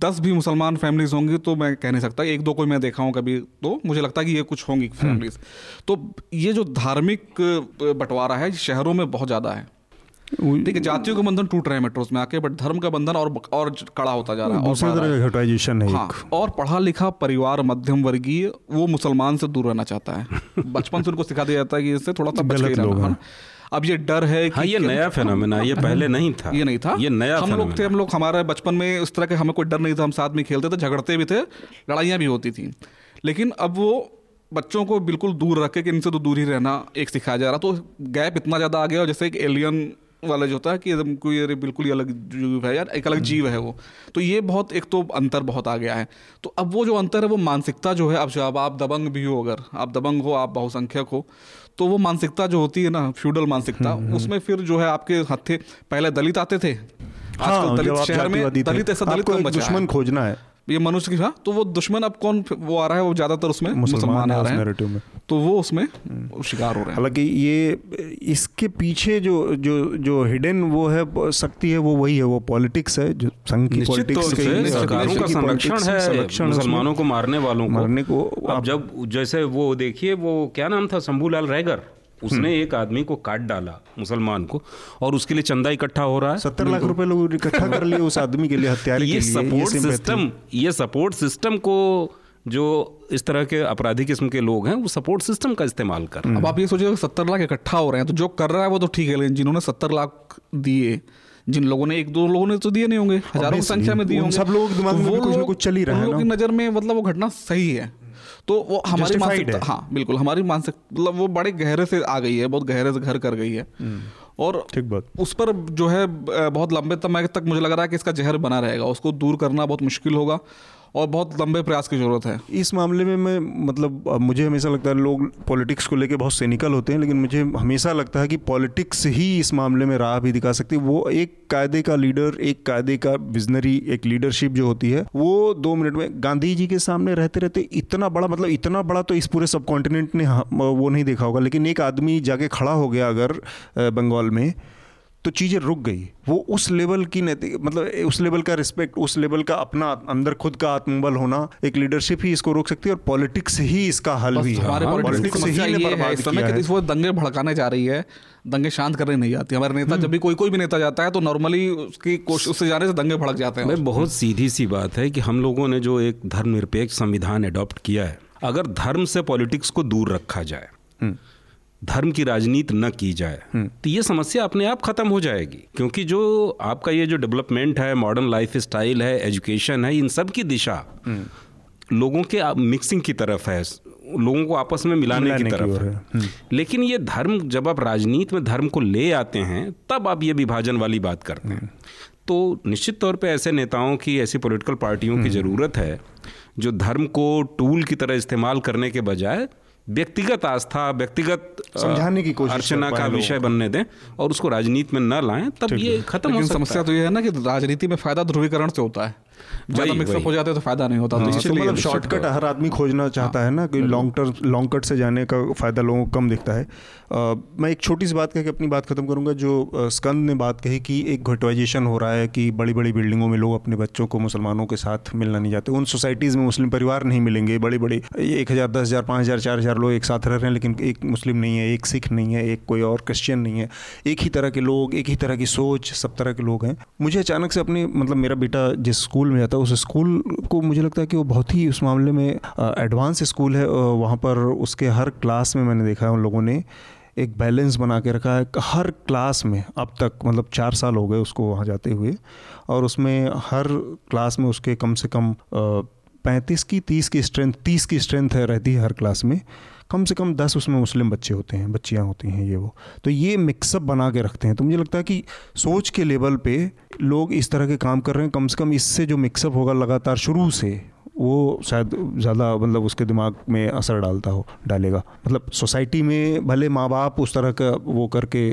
दस भी मुसलमान फैमिलीज़ होंगी तो मैं कह नहीं सकता, एक दो कोई मैं देखा हूँ कभी, तो मुझे लगता है कि ये कुछ होंगी फैमिलीज़। तो ये जो धार्मिक बंटवारा है शहरों में बहुत ज़्यादा है। ठीक है, जातियों के बंधन टूट रहे हैं मेट्रोस में आके, बट धर्म का बंधन और और कड़ा होता जा रहा है, दूसरी तरह का घटाइजेशन है। हाँ, और पढ़ा लिखा परिवार, मध्यम वर्गीय, वो मुसलमान से दूर रहना चाहता है। बचपन से उनको सिखा दिया जाता है कि इससे थोड़ा सा बच के रहना। अब ये डर है कि हाँ, ये नया फेनोमेना, ये पहले नहीं था, ये नहीं था, ये नया। हम लोग थे, हम लोग हमारे बचपन में इस तरह के हमें कोई डर नहीं था, हम साथ में खेलते थे, झगड़ते भी थे, लड़ाइयाँ भी होती थी, लेकिन अब वो बच्चों को बिल्कुल दूर रख के कि इनसे तो दूर ही रहना एक सिखाया जा रहा। तो गैप इतना ज़्यादा आ गया, और जैसे एक एलियन वाला जो होता है कि कोई बिल्कुल ही अलग जीव है यार, एक अलग जीव है वो। तो ये बहुत, एक तो अंतर बहुत आ गया है। तो अब वो जो अंतर है वो मानसिकता जो है, अब जब आप दबंग भी हो, अगर आप दबंग हो, आप बहुसंख्यक हो, तो वो मानसिकता जो होती है ना, फ्यूडल मानसिकता, उसमें फिर जो है आपके हथे पहले दलित आते थे, आजकल दलित शहर में दलित ऐसा दलित को दुश्मन खोजना है ये मनुष्य की। हाँ, तो वो दुश्मन अब कौन वो आ रहा है, वो ज़्यादातर उसमें मुसलमान आ रहे हैं में। तो वो उसमें शिकार हो रहे हैं। हालांकि ये इसके पीछे जो जो जो हिडन वो है शक्ति है, वो वही है, वो पॉलिटिक्स है, जो संघ की पॉलिटिक्स है, सरकारों का संरक्षण है मुसलमानों को मारने वालों को। अब जब जैसे वो देखिए, वो क्या नाम था, शंभूलाल रैगर, उसने एक आदमी को काट डाला मुसलमान को, और उसके लिए चंदा इकट्ठा हो रहा है, सत्तर लाख रुपए लोग इकट्ठा कर लिए उस आदमी के लिए, हत्यारे के लिए। सपोर्ट सिस्टम, ये सपोर्ट सिस्टम को जो इस तरह के अपराधी किस्म के लोग हैं वो सपोर्ट सिस्टम का इस्तेमाल कर रहे हैं। अब आप ये सोचिए सत्तर लाख इकट्ठा हो रहे हैं, तो जो कर रहा है वो तो ठीक है, लेकिन जिन्होंने सत्तर लाख दिए, जिन लोगों ने, एक दो लोगों ने तो दिए नहीं होंगे, हजारों की संख्या में दिए होंगे, सब लोग दिमाग में कुछ ना कुछ चल ही रहा है, लोगों की नज़र में मतलब वो घटना सही है। तो वो हमारी मानसिकता, हाँ बिल्कुल, हमारी मानसिकता मतलब वो बड़े गहरे से आ गई है, बहुत गहरे से घर कर गई है। और उस पर जो है बहुत लंबे समय तक मुझे लग रहा है कि इसका जहर बना रहेगा, उसको दूर करना बहुत मुश्किल होगा और बहुत लंबे प्रयास की ज़रूरत है इस मामले में। मैं मतलब मुझे हमेशा लगता है लोग पॉलिटिक्स को लेके बहुत सैनिकल होते हैं, लेकिन मुझे हमेशा लगता है कि पॉलिटिक्स ही इस मामले में राह भी दिखा सकती है। वो एक कायदे का लीडर, एक कायदे का विजनरी, एक लीडरशिप जो होती है वो दो मिनट में, गांधी जी के सामने रहते रहते इतना बड़ा, मतलब इतना बड़ा तो इस पूरे सब कॉन्टिनेंट ने वो नहीं देखा होगा, लेकिन एक आदमी जाके खड़ा हो गया अगर बंगाल में तो चीज़ें रुक गई। वो उस लेवल की नैतिक, मतलब उस लेवल का रिस्पेक्ट, उस लेवल का अपना अंदर खुद का आत्मबल होना, एक लीडरशिप ही इसको रोक सकती है और पॉलिटिक्स ही इसका हल भी है। हमारे पॉलिटिक्स से ही बर्बाद किया है। वो दंगे भड़काने जा रही है, दंगे शांत करने नहीं आती। हमारे नेता जब भी कोई कोई भी नेता जाता है तो नॉर्मली उसकी कोशिश, उससे जाने से दंगे भड़क जाते हैं। बहुत सीधी सी बात है कि हम लोगों ने जो एक धर्मनिरपेक्ष संविधान अडॉप्ट किया है, अगर धर्म से पॉलिटिक्स को दूर रखा जाए, धर्म की राजनीति न की जाए, तो ये समस्या अपने आप खत्म हो जाएगी। क्योंकि जो आपका ये जो डेवलपमेंट है, मॉडर्न लाइफ स्टाइल है, एजुकेशन है, इन सब की दिशा लोगों के मिक्सिंग की तरफ है, लोगों को आपस में मिलाने, मिलाने की तरफ है, है। लेकिन ये धर्म, जब आप राजनीति में धर्म को ले आते हैं तब आप ये विभाजन वाली बात करते हैं। तो निश्चित तौर पे ऐसे नेताओं की, ऐसी पॉलिटिकल पार्टियों की ज़रूरत है जो धर्म को टूल की तरह इस्तेमाल करने के बजाय व्यक्तिगत आस्था, व्यक्तिगत समझाने की कोशिश, अर्चना का विषय बनने दें और उसको राजनीति में न लाएं, तब ये खत्म हो सकता है। समस्या तो ये है ना कि राजनीति में फायदा ध्रुवीकरण से होता है। ज्यादा मिक्सअप हो जाता है तो फायदा नहीं होता। तो मतलब शॉर्टकट हर आदमी खोजना चाहता है ना, कि लॉन्ग टर्म लॉन्ग कट से जाने का फायदा लोगों को कम दिखता है। आ, मैं एक छोटी सी बात कह के अपनी बात खत्म करूंगा। जो स्कंद ने बात कही कि एक घटवाइजेशन हो रहा है कि बड़ी बड़ी बिल्डिंगों में लोग अपने बच्चों को मुसलमानों के साथ मिलना नहीं चाहते, उन सोसाइटीज़ में मुस्लिम परिवार नहीं मिलेंगे, बड़ी बड़ी एक हज़ार दस हज़ार पाँच हज़ार चार हज़ार लोग एक साथ रह रहे हैं, लेकिन एक मुस्लिम नहीं है, एक सिख नहीं है, एक कोई और क्रिश्चियन नहीं है, एक ही तरह के लोग, एक ही तरह की सोच, सब तरह के लोग हैं। मुझे अचानक से अपने मतलब मेरा बेटा जिस स्कूल में जाता है उस स्कूल को मुझे लगता है कि वो बहुत ही उस मामले में एडवांस स्कूल है। वहाँ पर उसके हर क्लास में मैंने देखा है उन लोगों ने एक बैलेंस बना के रखा है हर क्लास में। अब तक मतलब चार साल हो गए उसको वहाँ जाते हुए, और उसमें हर क्लास में उसके कम से कम पैंतीस की तीस की स्ट्रेंथ तीस की स्ट्रेंथ है रहती है हर क्लास में, कम से कम दस उसमें मुस्लिम बच्चे होते हैं, बच्चियाँ होती हैं, ये वो तो ये मिक्सअप बना के रखते हैं। तो मुझे लगता है कि सोच के लेवल पे लोग इस तरह के काम कर रहे हैं, कम से कम इससे जो मिक्सअप होगा लगातार शुरू से वो शायद ज़्यादा मतलब उसके दिमाग में असर डालता हो डालेगा। मतलब सोसाइटी में भले माँ बाप उस तरह का वो करके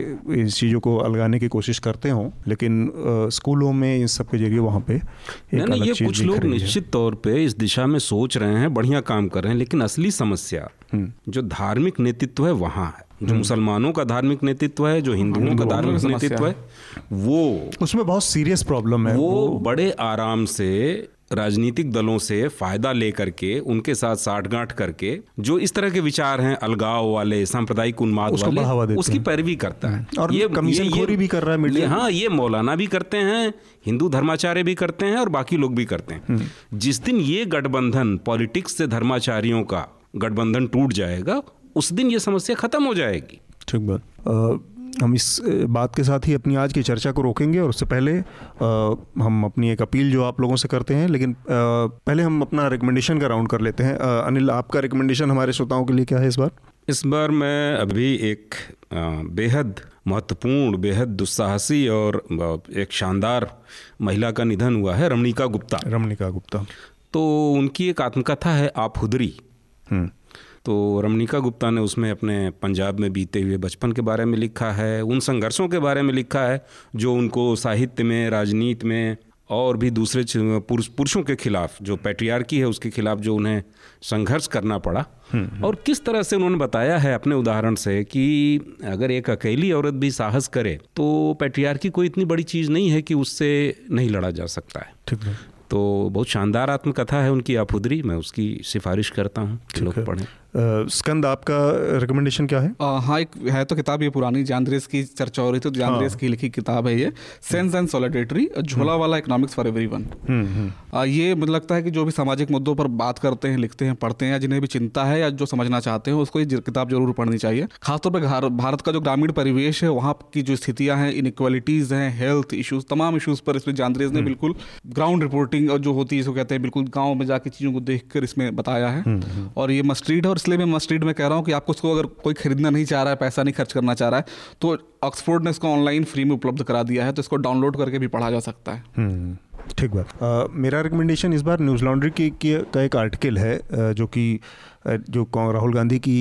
इस चीज़ों को अलगाने की कोशिश करते हों, लेकिन स्कूलों में इस सब के जरिए वहाँ पे एक अलग चीज़ कुछ लोग निश्चित तौर पे इस दिशा में सोच रहे हैं, बढ़िया काम कर रहे हैं, लेकिन असली समस्या जो धार्मिक नेतृत्व है वहाँ है। जो मुसलमानों का धार्मिक नेतृत्व है, जो हिंदुओं का धार्मिक नेतृत्व है, वो उसमें बहुत सीरियस प्रॉब्लम है। वो बड़े आराम से राजनीतिक दलों से फायदा लेकर के उनके साथ साठगांठ करके जो इस तरह के विचार हैं अलगाव वाले, सांप्रदायिक उन्माद वाले, उसकी पैरवी करता है। और ये कमीशन खोरी भी कर रहा है मीडिया। हाँ, ये मौलाना भी करते हैं, हिंदू धर्माचार्य भी करते हैं और बाकी लोग भी करते हैं। जिस दिन ये गठबंधन पॉलिटिक्स से धर्माचार्यों का गठबंधन टूट जाएगा, उस दिन ये समस्या खत्म हो जाएगी। ठीक बात। हम इस बात के साथ ही अपनी आज की चर्चा को रोकेंगे, और उससे पहले आ, हम अपनी एक अपील जो आप लोगों से करते हैं, लेकिन आ, पहले हम अपना रिकमेंडेशन का राउंड कर लेते हैं। आ, अनिल, आपका रिकमेंडेशन हमारे श्रोताओं के लिए क्या है इस बार? इस बार मैं अभी एक बेहद महत्वपूर्ण, बेहद दुस्साहसी और एक शानदार महिला का निधन हुआ है, रमनिका गुप्ता। रमनिका गुप्ता तो उनकी एक आत्मकथा है आप हुदरी। तो रमनिका गुप्ता ने उसमें अपने पंजाब में बीते हुए बचपन के बारे में लिखा है, उन संघर्षों के बारे में लिखा है जो उनको साहित्य में, राजनीति में और भी दूसरे पुरुषों के खिलाफ, जो पैट्रियार्की है उसके खिलाफ जो उन्हें संघर्ष करना पड़ा, और किस तरह से उन्होंने बताया है अपने उदाहरण से कि अगर एक अकेली औरत भी साहस करे तो पैट्रियार्की कोई इतनी बड़ी चीज़ नहीं है कि उससे नहीं लड़ा जा सकता है। ठीक है, तो बहुत शानदार आत्मकथा है उनकी आप हुदरी, मैं उसकी सिफारिश करता हूँ कि लोग पढ़ें। स्कंद, आपका रिकमेंडेशन क्या है? आ, हाँ, एक है तो किताब ये पुरानी, जाँ द्रेज की चर्चा हो रही थी, तो जाँ द्रेज की लिखी किताब है ये, सेंस एंड सॉलिडेरिटी, झोला वाला इकोनॉमिक्स फॉर एवरीवन। ये मुझे लगता है कि जो भी सामाजिक मुद्दों पर बात करते हैं, लिखते हैं, पढ़ते हैं, या जिन्हें भी चिंता है या जो समझना चाहते हैं, उसको ये किताब जरूर पढ़नी चाहिए। खासतौर पर भारत का जो ग्रामीण परिवेश है, वहाँ की जो स्थितियाँ हैं, इनइक्वालिटीज़ हैं, हेल्थ इशूज़, तमाम इशूज़ पर इसमें जाँ द्रेज ने बिल्कुल ग्राउंड रिपोर्टिंग जो होती है, इसको कहते हैं, बिल्कुल गाँव में जाके चीज़ों को देख कर इसमें बताया है। और ये मस्ट रीड है, इसलिए मैं मस्ट रीड में कह रहा हूँ कि आपको इसको अगर कोई खरीदना नहीं चाह रहा है, पैसा नहीं खर्च करना चाह रहा है, तो ऑक्सफोर्ड ने इसको ऑनलाइन फ्री में उपलब्ध करा दिया है, तो इसको डाउनलोड करके भी पढ़ा जा सकता है। ठीक बात। मेरा रिकमेंडेशन इस बार न्यूज़ लॉन्ड्री की, की का एक आर्टिकल है आ, जो कि जो राहुल गांधी की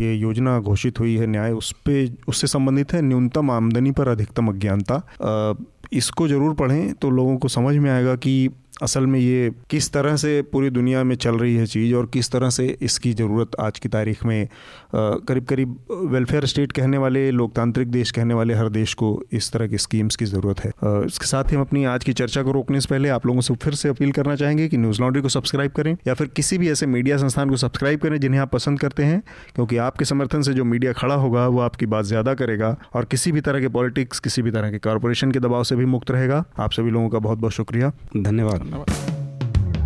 ये योजना घोषित हुई है न्याय, उस पर उससे संबंधित है, न्यूनतम आमदनी पर अधिकतम अज्ञानता। इसको ज़रूर पढ़ें तो लोगों को समझ में आएगा कि असल में ये किस तरह से पूरी दुनिया में चल रही है चीज़, और किस तरह से इसकी ज़रूरत आज की तारीख में करीब करीब वेलफेयर स्टेट कहने वाले, लोकतांत्रिक देश कहने वाले हर देश को इस तरह की स्कीम्स की ज़रूरत है। इसके साथ ही हम अपनी आज की चर्चा को रोकने से पहले आप लोगों से फिर से अपील करना चाहेंगे कि न्यूज़ लॉन्ड्री को सब्सक्राइब करें, या फिर किसी भी ऐसे मीडिया संस्थान को सब्सक्राइब करें जिन्हें आप पसंद करते हैं, क्योंकि आपके समर्थन से जो मीडिया खड़ा होगा वो आपकी बात ज़्यादा करेगा, और किसी भी तरह के पॉलिटिक्स, किसी भी तरह के कॉरपोरेशन के दबाव से भी मुक्त रहेगा। आप सभी लोगों का बहुत बहुत शुक्रिया, धन्यवाद।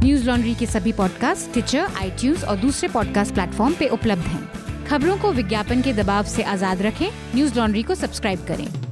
न्यूज़ लॉन्ड्री के सभी पॉडकास्ट टिचर, आईट्यूज और दूसरे पॉडकास्ट प्लेटफॉर्म पे उपलब्ध हैं। खबरों को विज्ञापन के दबाव से आजाद रखें, न्यूज़ लॉन्ड्री को सब्सक्राइब करें।